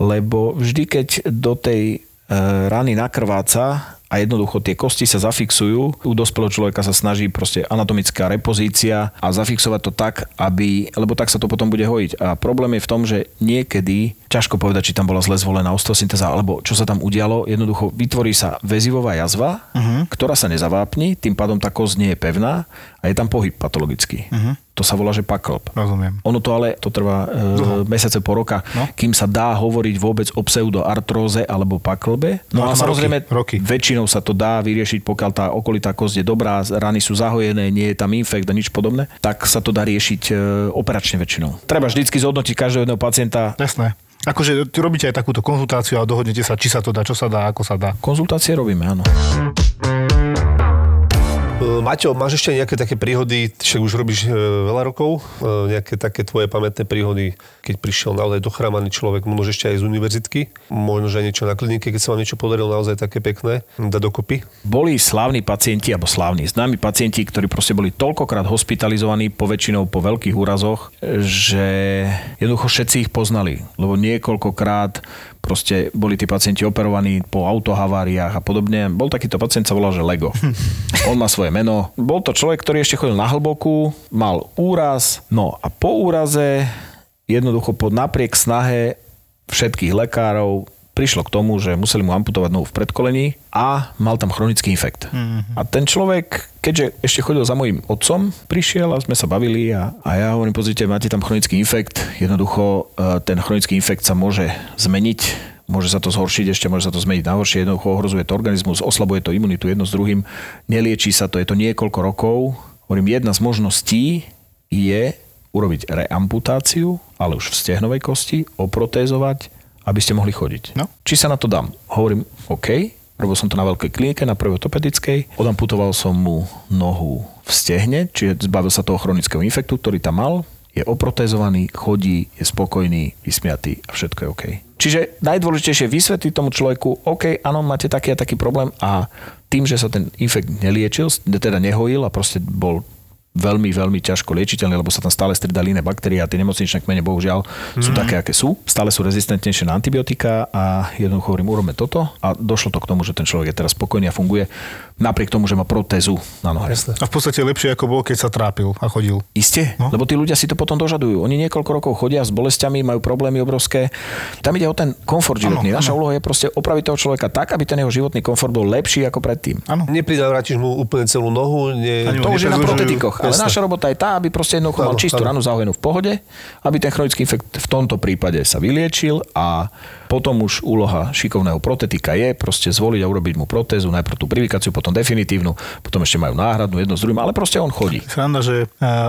Lebo vždy, keď do tej rany nakrváca a jednoducho tie kosti sa zafixujú. U dospelého človeka sa snaží proste anatomická repozícia a zafixovať to tak, aby, lebo tak sa to potom bude hojiť. A problém je v tom, že niekedy, ťažko povedať, či tam bola zle zvolená osteosyntéza, alebo čo sa tam udialo, jednoducho vytvorí sa väzivová jazva, uh-huh. ktorá sa nezavápni, tým pádom tá kosť nie je pevná a je tam pohyb patologický. Uh-huh. To sa volá, že paklop. Rozumiem. Ono to ale, to trvá e, mesiace po roka, no? Kým sa dá hovoriť vôbec o pseudoartróze alebo paklbe. No, no a samozrejme, roky, roky. Väčšinou sa to dá vyriešiť, pokiaľ tá okolitá kosť je dobrá, rany sú zahojené, nie je tam infekt a nič podobné, tak sa to dá riešiť e, operačne väčšinou. Treba vždycky zhodnotiť každého jedného pacienta. Jasné. Akože robíte aj takúto konzultáciu a dohodnete sa, či sa to dá, čo sa dá, ako sa dá. Konzultácie robíme, áno. Maťo, máš ešte nejaké také príhody, však už robíš e, veľa rokov, e, nejaké také tvoje pamätné príhody, keď prišiel naozaj dochrámaný človek, možno ešte aj z univerzitky, možno že aj niečo na klinike, keď sa vám niečo podarilo naozaj také pekné, dať dokopy? Boli slávni pacienti, alebo slávni, známi pacienti, ktorí proste boli toľkokrát hospitalizovaní, poväčšinou po veľkých úrazoch, že jednoducho všetci ich poznali, lebo niekoľkokrát proste boli tí pacienti operovaní po autohaváriách a podobne. Bol takýto pacient, sa volal, že Lego. On má svoje meno. Bol to človek, ktorý ešte chodil na hlbokú, mal úraz. No a po úraze, jednoducho pod napriek snahe všetkých lekárov, prišlo k tomu, že museli mu amputovať nohu v predkolení a mal tam chronický infekt. Mm-hmm. A ten človek, keďže ešte chodil za mojím otcom, prišiel a sme sa bavili a, a ja hovorím: "Pozrite, máte tam chronický infekt, jednoducho ten chronický infekt sa môže zmeniť, môže sa to zhoršiť, ešte môže sa to zmeniť na horšie, jednoducho ohrozuje to organizmus, oslabuje to imunitu jedno s druhým, neliečí sa to, je to niekoľko rokov." Hovorím, jedna z možností je urobiť reamputáciu, ale už v stehnovej kosti, oprotézovať, aby ste mohli chodiť. No. Či sa na to dám? Hovorím, OK. Robil som to na veľkej klinike, na prvej ortopedickej. Odamputoval som mu nohu v stehne, čiže zbavil sa toho chronického infektu, ktorý tam mal. Je oprotézovaný, chodí, je spokojný, vysmiatý a všetko je OK. Čiže najdôležitejšie je vysvetliť tomu človeku: OK, áno, máte taký a taký problém, a tým, že sa ten infekt neliečil, teda nehojil a proste bol veľmi, veľmi ťažko liečiteľné, lebo sa tam stále striedali iné baktérie a tie nemocničné kmene, bohužiaľ, mm-hmm. sú také, aké sú. Stále sú rezistentnejšie na antibiotika a jednoducho hovorím, urobme toto. A došlo to k tomu, že ten človek je teraz spokojný a funguje napriek tomu, že má protézu na nohe. Jasne. A v podstate lepšie, ako bol, keď sa trápil a chodil. Isté, no? Lebo tí ľudia si to potom dožadujú. Oni niekoľko rokov chodia s bolestiami, majú problémy obrovské. Tam ide o ten komfort životný. Ano, Naša ano. úloha je proste opraviť toho človeka tak, aby ten jeho životný komfort bol lepší ako predtým. Áno. Nepridávratíš mu úplne celú nohu, nie... to už je na protetikoch. Ale naša robota je tá, aby proste jednoducho mal čistú ranu zahojenú v pohode, aby ten chronický infekt v tomto prípade sa vyliečil a potom už úloha šikovného protetika je proste zvoliť a urobiť mu protézu, najprv tú privykaciu, potom definitívnu, potom ešte majú náhradnú, jedno s druhým, ale proste on chodí. Sranda, že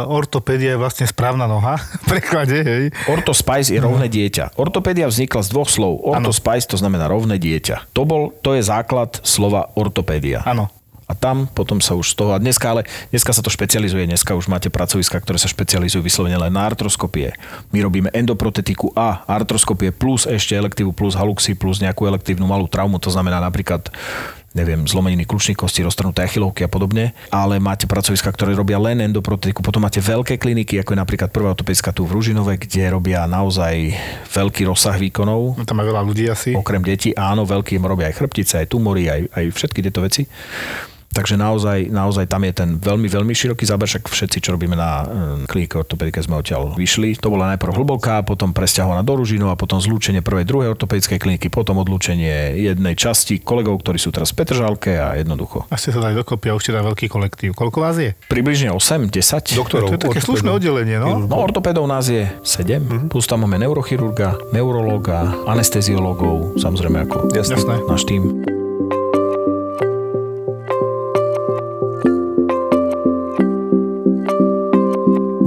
ortopédia je vlastne správna noha v preklade, hej. Ortospice je rovné dieťa. Ortopédia vznikla z dvoch slov. Ortospice to znamená rovné dieťa. To bol, to je základ slova ortopédia. Áno. A tam potom sa už z toho, a dneska, ale dneska sa to špecializuje, dneska už máte pracoviská, ktoré sa špecializujú vyslovene len na artroskopie. My robíme endoprotetiku a artroskopie plus ešte elektívu, plus haluxy, plus nejakú elektívnu malú traumu, to znamená napríklad neviem, zlomeniny kľúčnych kostí, roztrhnuté achilovky a podobne, ale máte pracoviská, ktoré robia len endoprotetiku. Potom máte veľké kliniky, ako je napríklad prvá ortopedická tu v Ružinove, kde robia naozaj veľký rozsah výkonov. Tam je veľa ľudí asi. Okrem detí, áno, veľkým robia aj chrbtice, aj tumory, aj, aj všetky tieto veci. Takže naozaj, naozaj tam je ten veľmi, veľmi široký záber, však všetci, čo robíme na klinike ortopedike, sme odtiaľ vyšli. To bola najprv Hlboká, potom presťahovaná do Ružinov a potom zlúčenie prvej, druhej ortopedickej kliniky, potom odlúčenie jednej časti kolegov, ktorí sú teraz v Petržalke a jednoducho. A ste sa dali dokopy a už teda veľký kolektív. Koľko vás je? Približne osem, desať doktorov. To je také ortopedov. Slušné oddelenie, no? No, ortopedov nás je sedem, mm-hmm. plus tam máme neurochirurga, neurológa, anesteziológov, samozrejme ako jasný, jasné. Náš tím.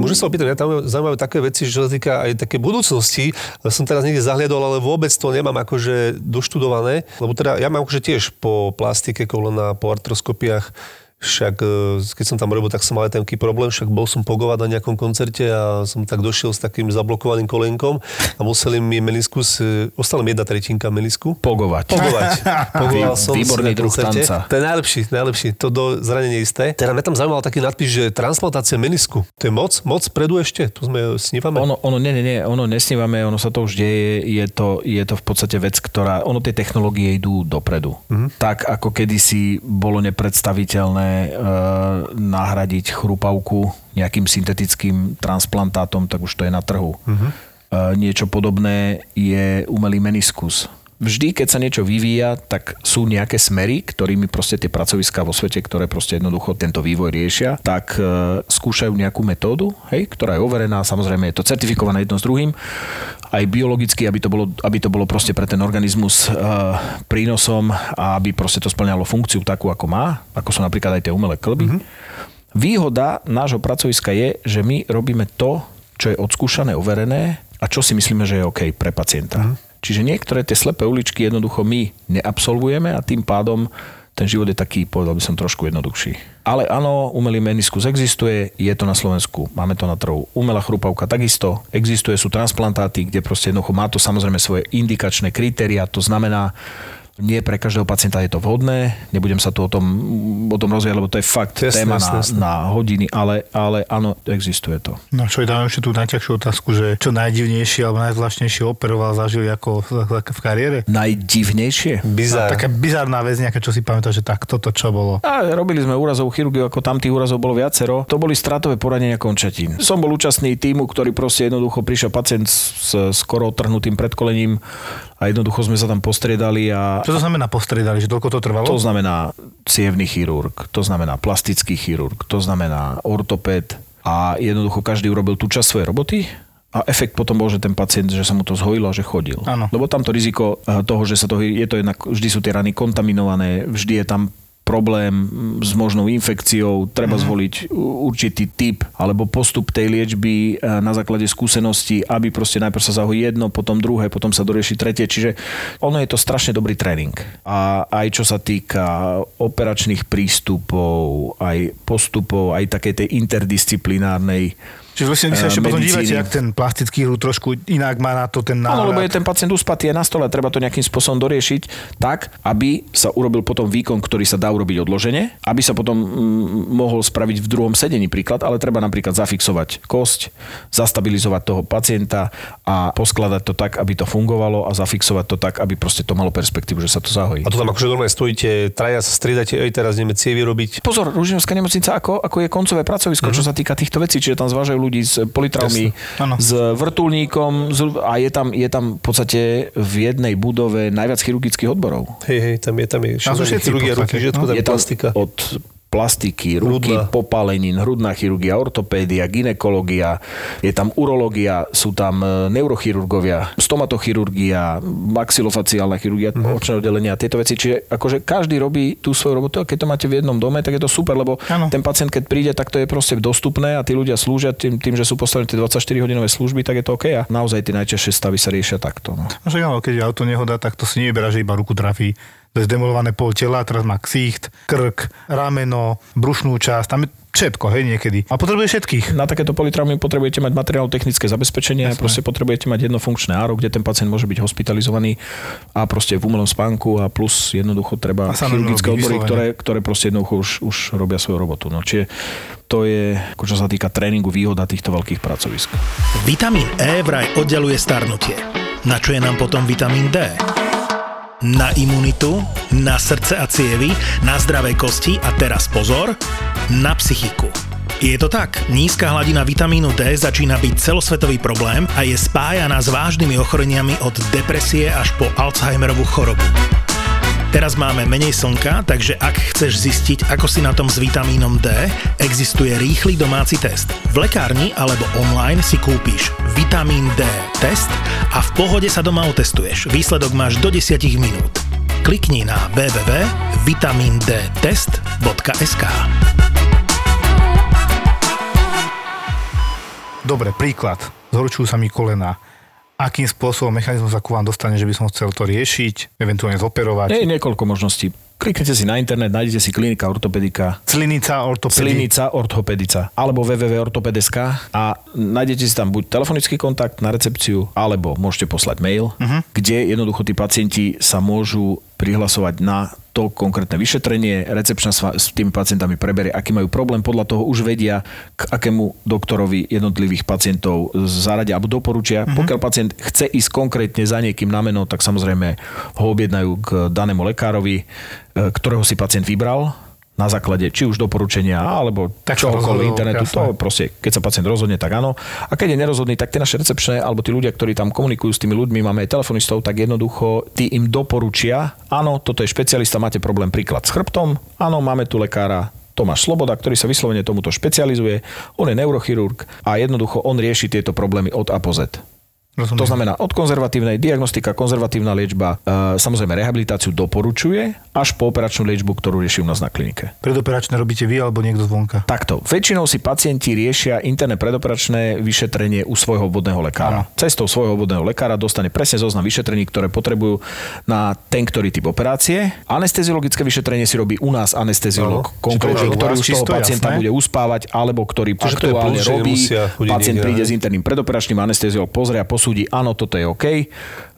Môžem sa opýtať, ja tam zaujímavé také veci, že sa týka aj také budúcnosti. Som teraz niekde zahliadol, ale vôbec to nemám akože doštudované. Lebo teda ja mám akože tiež po plastike kolena, po artroskopiách. Však keď som tam robil, tak som mal aj taký problém, však bol som pogovať na nejakom koncerte a som tak došiel s takým zablokovaným kolenkom a museli mi meniskus, ostala mi jedna tretinka menisku. Pogovať. Pogovať. Pogoval som výborný druh tanca. To je najlepší, najlepší, to do zranenie isté. Teda mňa tam zaujímal taký nadpis, že transplantácia menisku. To je moc, moc predu ešte, tu sme snívame. Ono, ono, nie, nie, nie, ono nesnívame, ono sa to už deje, je to, je to v podstate vec, ktorá, ono tie technológie idú dopredu. Mm-hmm. Tak ako kedysi bolo nepredstaviteľné nahradiť chrupavku nejakým syntetickým transplantátom, tak už to je na trhu. Uh-huh. Niečo podobné je umelý meniskus. Vždy, keď sa niečo vyvíja, tak sú nejaké smery, ktorými proste tie pracoviská vo svete, ktoré proste jednoducho tento vývoj riešia, tak e, skúšajú nejakú metódu, hej, ktorá je overená, samozrejme je to certifikované jedno s druhým, aj biologicky, aby to bolo, aby to bolo proste pre ten organizmus e, prínosom a aby proste to spĺňalo funkciu takú, ako má, ako sú napríklad aj tie umelé klby. Mm-hmm. Výhoda nášho pracoviska je, že my robíme to, čo je odskúšané, overené a čo si myslíme, že je OK pre pacienta. Mm-hmm. Čiže niektoré tie slepé uličky jednoducho my neabsolvujeme a tým pádom ten život je taký, povedal by som, trošku jednoduchší. Ale áno, umelý meniskus existuje, je to na Slovensku, máme to na trhu. Umelá chrupavka takisto existuje, sú transplantáty, kde proste jednoducho má to samozrejme svoje indikačné kritériá, to znamená, nie pre každého pacienta je to vhodné, nebudem sa tu o tom, o tom rozvíjať, lebo to je fakt jasne, téma na, jasne. na hodiny, ale, ale áno, existuje to. No čo je, dáme ešte tú najťažšiu otázku, že čo najdivnejšie alebo najzvláštnejšie operoval zažili ako v kariére? Najdivnejšie? Bizár. Taká bizárna vec nejaká, čo si pamätáš, že tak toto čo bolo? A robili sme úrazovú chirurgiu, ako tam tých úrazov bolo viacero. To boli stratové poranenia končatín. Som bol účastný týmu, ktorý proste jednoducho prišiel pacient s skoro otrhnutým predkolením a jednoducho sme sa tam postriedali a čo to znamená postriedali? Že toľko to trvalo? To znamená cievny chirurg, to znamená plastický chirurg, to znamená ortopéd a jednoducho každý urobil tú časť svojej roboty a efekt potom bol, že ten pacient, že sa mu to zhojilo a že chodil. Áno. Lebo tamto riziko toho, že sa to je to jednak, vždy sú tie rany kontaminované, vždy je tam problém s možnou infekciou, treba zvoliť určitý typ alebo postup tej liečby na základe skúseností, aby proste najprv sa zahojí jedno, potom druhé, potom sa dorieši tretie. Čiže ono je to strašne dobrý tréning. A aj čo sa týka operačných prístupov, aj postupov, aj takej tej interdisciplinárnej. Čiže vlastne vy sa ešte potom dívate, jak ten plastický chirurg trošku inak má na to ten návrat. Áno, lebo je ten pacient uspatý aj na stole, treba to nejakým spôsobom doriešiť tak, aby sa urobil potom výkon, ktorý sa dá urobiť odložene, aby sa potom mm, mohol spraviť v druhom sedení príklad, ale treba napríklad zafixovať kosť, zastabilizovať toho pacienta a poskladať to tak, aby to fungovalo a zafixovať to tak, aby proste to malo perspektívu, že sa to zahojí. A to tam akože normálne stojíte, traja sa striedate, aj teraz ideme cievy robiť. Pozor, Ružinovská nemocnica ako, ako je koncové pracovisko, mm-hmm. čo sa týka týchto vecí, čiže tam zvážajú ľudí s politraumami, s vrtuľníkom a je tam, je tam v podstate v jednej budove najviac chirurgických odborov. Hej, hej, tam je, tam je. Tam sú všetci chirurgie, ruky, všetko, tam je plastika. Od plastiky, ruky, Hrudla. popálenín, hrudná chirurgia, ortopédia, gynekológia, je tam urológia, sú tam neurochirurgovia, stomatochirurgia, maxilofaciálna chirurgia, mm-hmm. očné oddelenia, tieto veci. Čiže akože každý robí tú svoju robotu a keď to máte v jednom dome, tak je to super, lebo ano. ten pacient, keď príde, tak to je proste dostupné a tí ľudia slúžia tým, tým že sú postavené tie dvadsaťštyri hodinové služby, tak je to OK a naozaj tie najčastejšie stavy sa riešia takto. No. No, že áno, keď auto nehoda, tak to si nevyberá, že iba ruku trafí. To je zdemolované pol tela, teraz má ksicht, krk, rameno, brušnú časť, tam je všetko, hej, niekedy. A potrebuje všetkých. Na takéto politraumy potrebujete mať materiálno-technické zabezpečenie, Jasné. proste potrebujete mať jedno funkčné áro, kde ten pacient môže byť hospitalizovaný a proste v umelom spánku a plus jednoducho treba chirurgické odbory, ktoré, ktoré proste jednoducho už, už robia svoju robotu. No, čiže to je, čo sa týka tréningu, výhoda týchto veľkých pracovisk. Vitamín E vraj oddeluje starnutie. Na čo je nám potom vitamín D? Na imunitu, na srdce a cievy, na zdravé kosti a teraz pozor, na psychiku. Je to tak, nízka hladina vitamínu D začína byť celosvetový problém a je spájaná s vážnymi ochoreniami od depresie až po Alzheimerovú chorobu. Teraz máme menej slnka, takže ak chceš zistiť, ako si na tom s vitamínom D, existuje rýchly domáci test. V lekárni alebo online si kúpiš vitamín D test a v pohode sa doma otestuješ. Výsledok máš do desať minút. Klikni na w w w bodka vitamindtest bodka es ká. Dobre, príklad. Zhorčujú sa mi kolená. Akým spôsobom mechanizmus sa ku vám dostane, že by som chcel to riešiť, eventuálne zoperovať? Je niekoľko možností. Kliknite si na internet, nájdete si klinika ortopedika. Clinica ortopedica. Clinica ortopedica. Alebo w w w bodka ortoped bodka es ká a nájdete si tam buď telefonický kontakt na recepciu, alebo môžete poslať mail, uh-huh. kde jednoducho tí pacienti sa môžu prihlasovať na to konkrétne vyšetrenie. Recepčná s tými pacientami preberie, aký majú problém. Podľa toho už vedia, k akému doktorovi jednotlivých pacientov zaradia alebo doporučia. Uh-huh. Pokiaľ pacient chce ísť konkrétne za niekým na meno, tak samozrejme ho objednajú k danému lekárovi, ktorého si pacient vybral na základe či už doporučenia alebo čohokoľvek internetu. Jasné. To proste, keď sa pacient rozhodne, tak áno. A keď je nerozhodný, tak tie naše recepčné alebo tí ľudia, ktorí tam komunikujú s tými ľuďmi, máme aj telefonistov, tak jednoducho tí im doporučia, áno, toto je špecialista, máte problém príklad s chrbtom, áno, máme tu lekára Tomáš Sloboda, ktorý sa vyslovene tomuto špecializuje, on je neurochirurg a jednoducho on rieši tieto problémy od A po Z. Rozumiem. To znamená od konzervatívnej diagnostika, konzervatívna liečba, e, samozrejme rehabilitáciu doporučuje až po operačnú liečbu, ktorú riešim nás na klinike. Predoperačné robíte vy alebo niekto zvonka? Takto. Väčšinou si pacienti riešia interné predoperačné vyšetrenie u svojho obvodného lekára. Ano. Cestou svojho obvodného lekára dostane presne zoznam vyšetrení, ktoré potrebujú na ten ktorý typ operácie. Anesteziologické vyšetrenie si robí u nás anesteziolog, no, konkrétne, ktorý už toho pacienta jasné? bude uspávať alebo ktorý aktuálne robí. Pacient príde s interným predoperačným, anesteziolog pozrie a posúdi, áno, toto je OK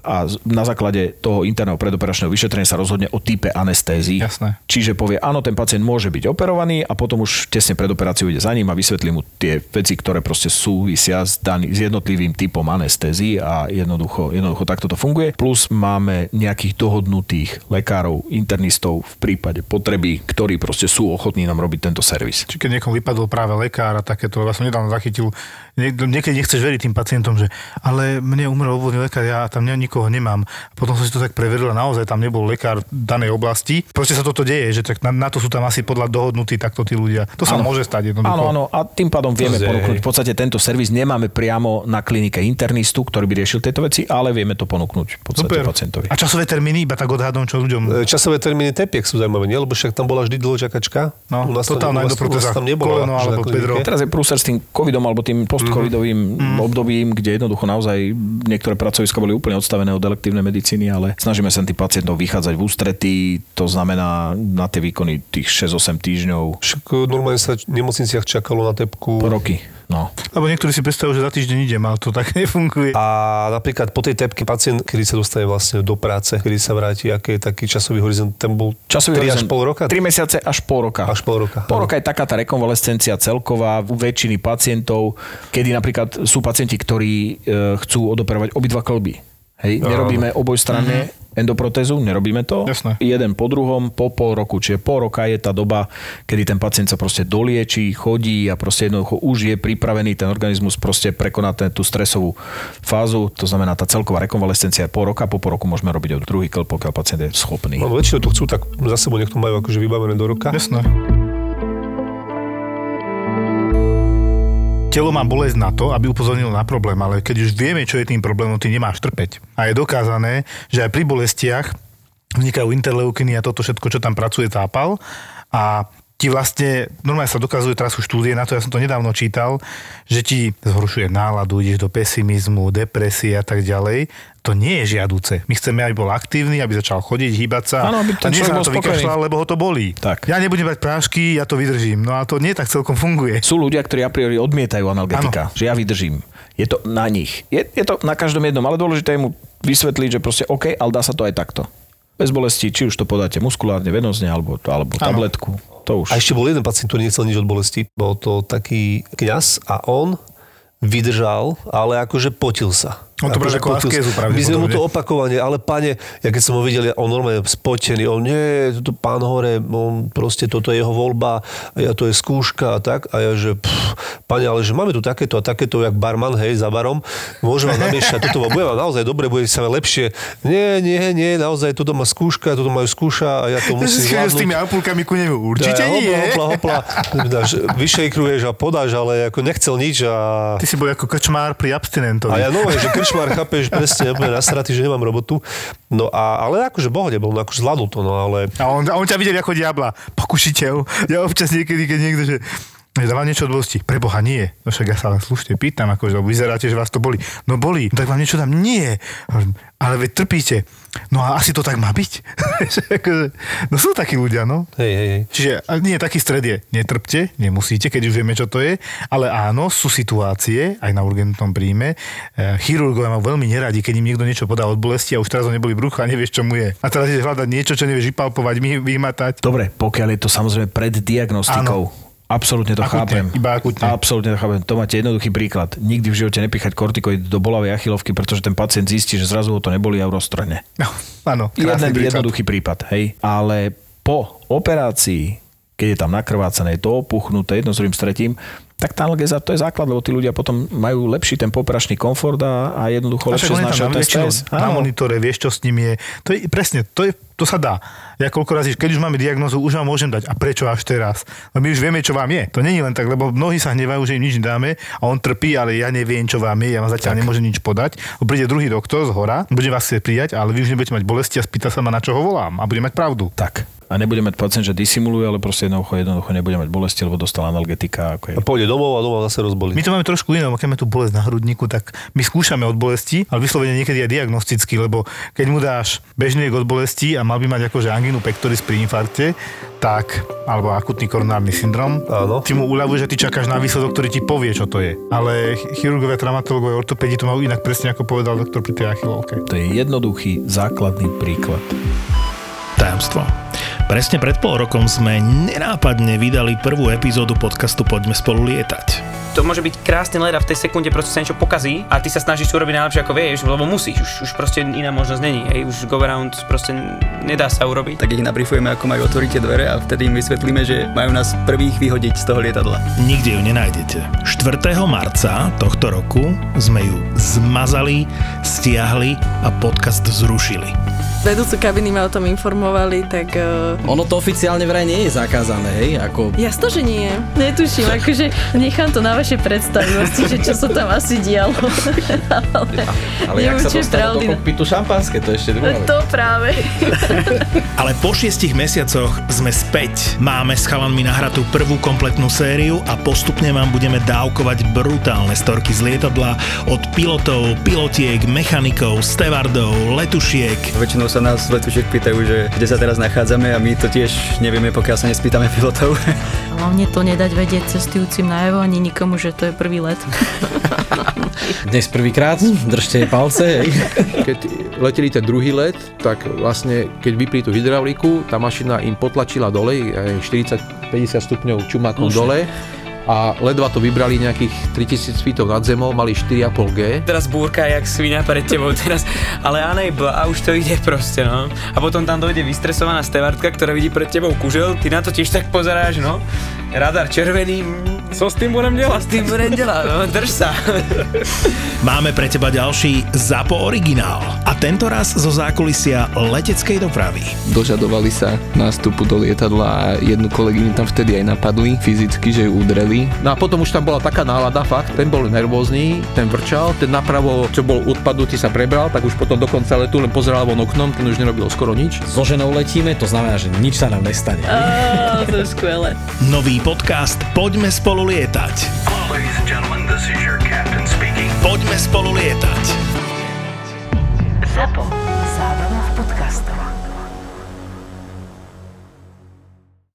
a na základe toho interného predoperačného vyšetrenia sa rozhodne o type anestézii. Jasné. Čiže povie, áno, ten pacient môže byť operovaný a potom už tesne pred operáciou ide za ním a vysvetlí mu tie veci, ktoré proste súvisia s, daný, s jednotlivým typom anestézii a jednoducho, jednoducho takto to funguje. Plus máme nejakých dohodnutých lekárov, internistov v prípade potreby, ktorí proste sú ochotní nám robiť tento servis. Čiže keď niekomu vypadol práve lekár a takéto, ja som nedávno zachytil, niekedy nechceš veriť tým pacientom, že ale mne umrel obvodný lekár, ja tam ne, nikoho nemám. A potom som si to tak preveril a naozaj tam nebol lekár v danej oblasti. Proste sa toto deje, že tak na, na to sú tam asi podľa dohodnutí takto tí ľudia. To sa ano. môže stať jednoducho. Áno, áno. A tým pádom vieme ponúknuť. V podstate tento servis nemáme priamo na klinike internistu, ktorý by riešil tieto veci, ale vieme to ponúknuť v podstate Super. pacientovi. A časové termíny, iba tak odhadom čo ľuďom. Časové termíny tepiek sú zaujímavé, nie? Lebo však tam bola vždy dlho čakačka. No, u nás totálna endoprotéza koleno alebo bedro. Teraz je prúser s tým covidom alebo tým postcovidovým mm. obdobím, kde jednoducho naozaj niektoré pracoviská boli úplne odstavené od elektívnej medicíny, ale snažíme sa tým pacientom vychádzať v ústretí, to znamená na tie výkony tých šesť osem týždňov. Však normálne sa v nemocniciach čakalo na tepku roky. No. Lebo niektorí si predstavujú, že za týždeň idem, ale to tak nefunguje. A napríklad po tej tepke pacient, kedy sa dostane vlastne do práce, kedy sa vráti, aký je taký časový horizont, ten bol časový tri horizont, až pol roka? tri mesiace až pol roka. Až pol roka. Pol roka je taká tá rekonvalescencia celková u väčšiny pacientov, kedy napríklad sú pacienti, ktorí e, chcú odoperovať obidva kĺby. Hej, nerobíme obojstranné mm-hmm. endoprotézu, nerobíme to. Jasné. Jeden po druhom, po pol roku, čiže pol roka je tá doba, kedy ten pacient sa proste doliečí, chodí a proste jednoducho už je pripravený, ten organizmus proste prekoná tú stresovú fázu, to znamená tá celková rekonvalescencia je pol roka, po pol roku môžeme robiť od druhý kĺb, pokiaľ pacient je schopný. No, väčšinou to chcú, tak za sebou niekto majú akože vybavené do roka. Jasné. Telo má bolesť na to, aby upozornilo na problém, ale keď už vieme, čo je tým problémom, ty nemáš trpeť. A je dokázané, že aj pri bolestiach vznikajú interleukiny a toto všetko, čo tam pracuje, zápal. A ti vlastne, normálne sa dokazujú teraz už štúdie na to, ja som to nedávno čítal, že ti zhoršuje náladu, ideš do pesimizmu, depresie a tak ďalej. To nie je žiaduce. My chceme, aby bol aktívny, aby začal chodiť, hýbať sa. Ano, aby ten a nie sa na to vykašľal, lebo ho to bolí. Tak. Ja nebudem brať prášky, ja to vydržím. No a to nie tak celkom funguje. Sú ľudia, ktorí a priori odmietajú analgetika. Ano. Že ja vydržím. Je to na nich. Je, je to na každom jednom, ale dôležité mu vysvetliť, že proste OK, ale dá sa to aj takto. Bez bolesti, či už to podáte muskulárne, venozne, alebo, alebo tabletku. To už. A ešte bol jeden pacient, ktorý nechcel nič od bolesti. Bol to taký kňaz a on vydržal, ale akože potil sa. On to bolo ako askézu pravdepodobne. My sme mu to opakovanie, ale pane, ja keď som ho videl, on normálne spotený, on nie, toto pán hore, on proste, toto je jeho voľba, ja to je skúška a tak, a ja že, pff, pane, ale že máme tu takéto a takéto, jak barman, hej, za barom, môžem vám namiešať toto, bude vám naozaj dobre, bude sa lepšie. Nie, nie, nie, naozaj, toto má skúška, toto majú skúša a ja to musím zvládnuť. S tými ampulkami ku nemu určite nie. Hopla, hopla, hopla, vyšejkruješ a podáš, ale ako nechcel nič a... Ty si bol ako krčmár pri abstinentovi. A ja no, že Šmar, chápeš, presne, úplne nasratý, že nemám robotu. No a, ale akože bohde bol, no akože zvládol to, no ale... A on, a on ťa videl ako diabla, pokušiteľ. Ja občas niekedy, keď niekto, že... Dávam niečo od bolesti. Preboha, nie. No však ja sa len slušne pýtam, akože vyzeráte, že vás to bolí. No bolí, no, tak vám niečo tam nie. Ale veď trpíte. No a asi to tak má byť. No sú takí ľudia, no. Hej, hej, hej. Čiže nie, taký stred je. Netrpte, nemusíte, keď už vieme, čo to je. Ale áno, sú situácie, aj na urgentnom príjme. Chirurgovia ma veľmi neradi, keď im niekto niečo podá od bolesti a už teraz ho neboli brucho a nevieš, čo mu je. A teraz ideš hľadať niečo, čo nevieš vypalpovať, vymatať. Dobre, pokiaľ je to samozrejme pred diagnostikou. Áno. Absolútne to akutne, chápem. Iba akutne. Absolútne to chápem. To máte jednoduchý príklad. Nikdy v živote nepíchať kortikoid do bolavej achilovky, pretože ten pacient zistí, že zrazu ho to nebolí a ho roztrhne. No, áno. Jeden jednoduchý prípad, hej. Ale po operácii, keď je tam nakrvácané, je to opuchnuté, jedno s druhým, s tretím, tak tá analgéza, to je základ, lebo tí ľudia potom majú lepší ten pooperačný komfort a, a jednoducho a lepšie znášajú ten stres. Na monitore, vieš, čo s ním je. To je presne, to, je, to sa dá. Ja koľko razy, keď už máme diagnózu, už vám môžem dať. A prečo až teraz? No my už vieme, čo vám je. To nie je len tak, lebo mnohí sa hnevajú, že im nič dáme a on trpí, ale ja neviem, čo vám je, ja vám zatiaľ tak nemôžem nič podať. Príde druhý doktor z hora, bude vás chcieť prijať, ale vy už nebudete mať bolesti a spýta sa ma, na čo ho volám a bude mať pravdu. Tak. A nebude mať pacient, že disimuluje, ale proste jednoducho, jednoducho nebude mať bolesti, lebo dostal analgetika. Ako je. A pôjde domov a domov zase rozbolí. My to máme trošku iné, keď máme tu bolesť na hrudníku, tak my skúšame od bolesti, ale vyslovene niekedy aj diagnosticky, lebo keď mu dáš bežniek od bolesti a mal by mať akože angínu pectoris pri infarkte, tak, alebo akutný koronárny syndrom, Áno. Ty mu uľavuješ, že ty čakáš na výsledok, ktorý ti povie, čo to je. Ale chirurgovia, traumatológovia, ortopedi to majú inak, presne ako povedal doktor pri tej achilovke. To je jednoduchý základný príklad. Tajomstvo. Presne pred pol rokom sme nenápadne vydali prvú epizódu podcastu Poďme spolu lietať. To môže byť krásne let a v tej sekunde proste sa niečo pokazí a ty sa snažíš to urobiť najlepšie ako vieš, lebo musíš, už, už proste iná možnosť není, hej, už go around proste nedá sa urobiť. Tak ich nabriefujeme, ako majú otvoriť tie dvere a vtedy im vysvetlíme, že majú nás prvých vyhodiť z toho lietadla. Nikde ju nenájdete. štvrtého marca tohto roku sme ju zmazali, stiahli a podcast zrušili. Vedúcu kabiny ma o tom informovali, tak... Uh... Ono to oficiálne vraj nie je zakázané, hej? Ako... Jasno, že nie. Netuším, akože nechám to na vaše predstavivosti, že čo sa tam asi dialo. Ale ale jak sa dostalo do kokpitu šampanské, to ešte druhá. To práve. Ale po šiestich mesiacoch sme späť. Máme s chalanmi nahratú prvú kompletnú sériu a postupne vám budeme dávkovať brutálne storky z lietadla od pilotov, pilotiek, mechanikov, stevardov, letušiek. Väčšinou sa nás letušiek pýtajú, že kde sa teraz nachádzame a my to tiež nevieme, pokiaľ sa nespýtame pilotov. Hlavne to nedať vedieť cestujúcim najavo ani nikomu, že to je prvý let. Dnes prvýkrát, držte palce. Keď leteli ten druhý let, tak vlastne keď vypli tú hydrauliku, tá mašina im potlačila dole, štyridsať päťdesiat stupňov čumákom dole. A ledva to vybrali nejakých tritisíc feetov nad zemou, mali štyri a pol gé. Teraz búrka jak svinia pred tebou teraz, ale anejbla a už to ide proste, no. A potom tam dojde vystresovaná stevardka, ktorá vidí pred tebou kužel, ty na to tiež tak pozeráš, no. Radar červený, co s tým budem delať? S tým budem delať, no, drž sa. Máme pre teba ďalší ZAPO originál. A tento raz zo zákulisia leteckej dopravy. Dožadovali sa nástupu do lietadla a jednu kolegyňu tam vtedy aj napadli fyzicky, že ju udreli. nervy. No a potom už tam bola taká nálada, fakt, ten bol nervózny, ten vrčal, ten napravo, čo bol odpadnutý, sa prebral, tak už potom do konca letu len pozeral von oknom, ten už nerobil skoro nič. So ženou letíme, to znamená, že nič sa nám nestane. Oh, to je skvelé. Nový podcast Poďme spolu lietať. Poďme spolu lietať. Zábava v podcastoch.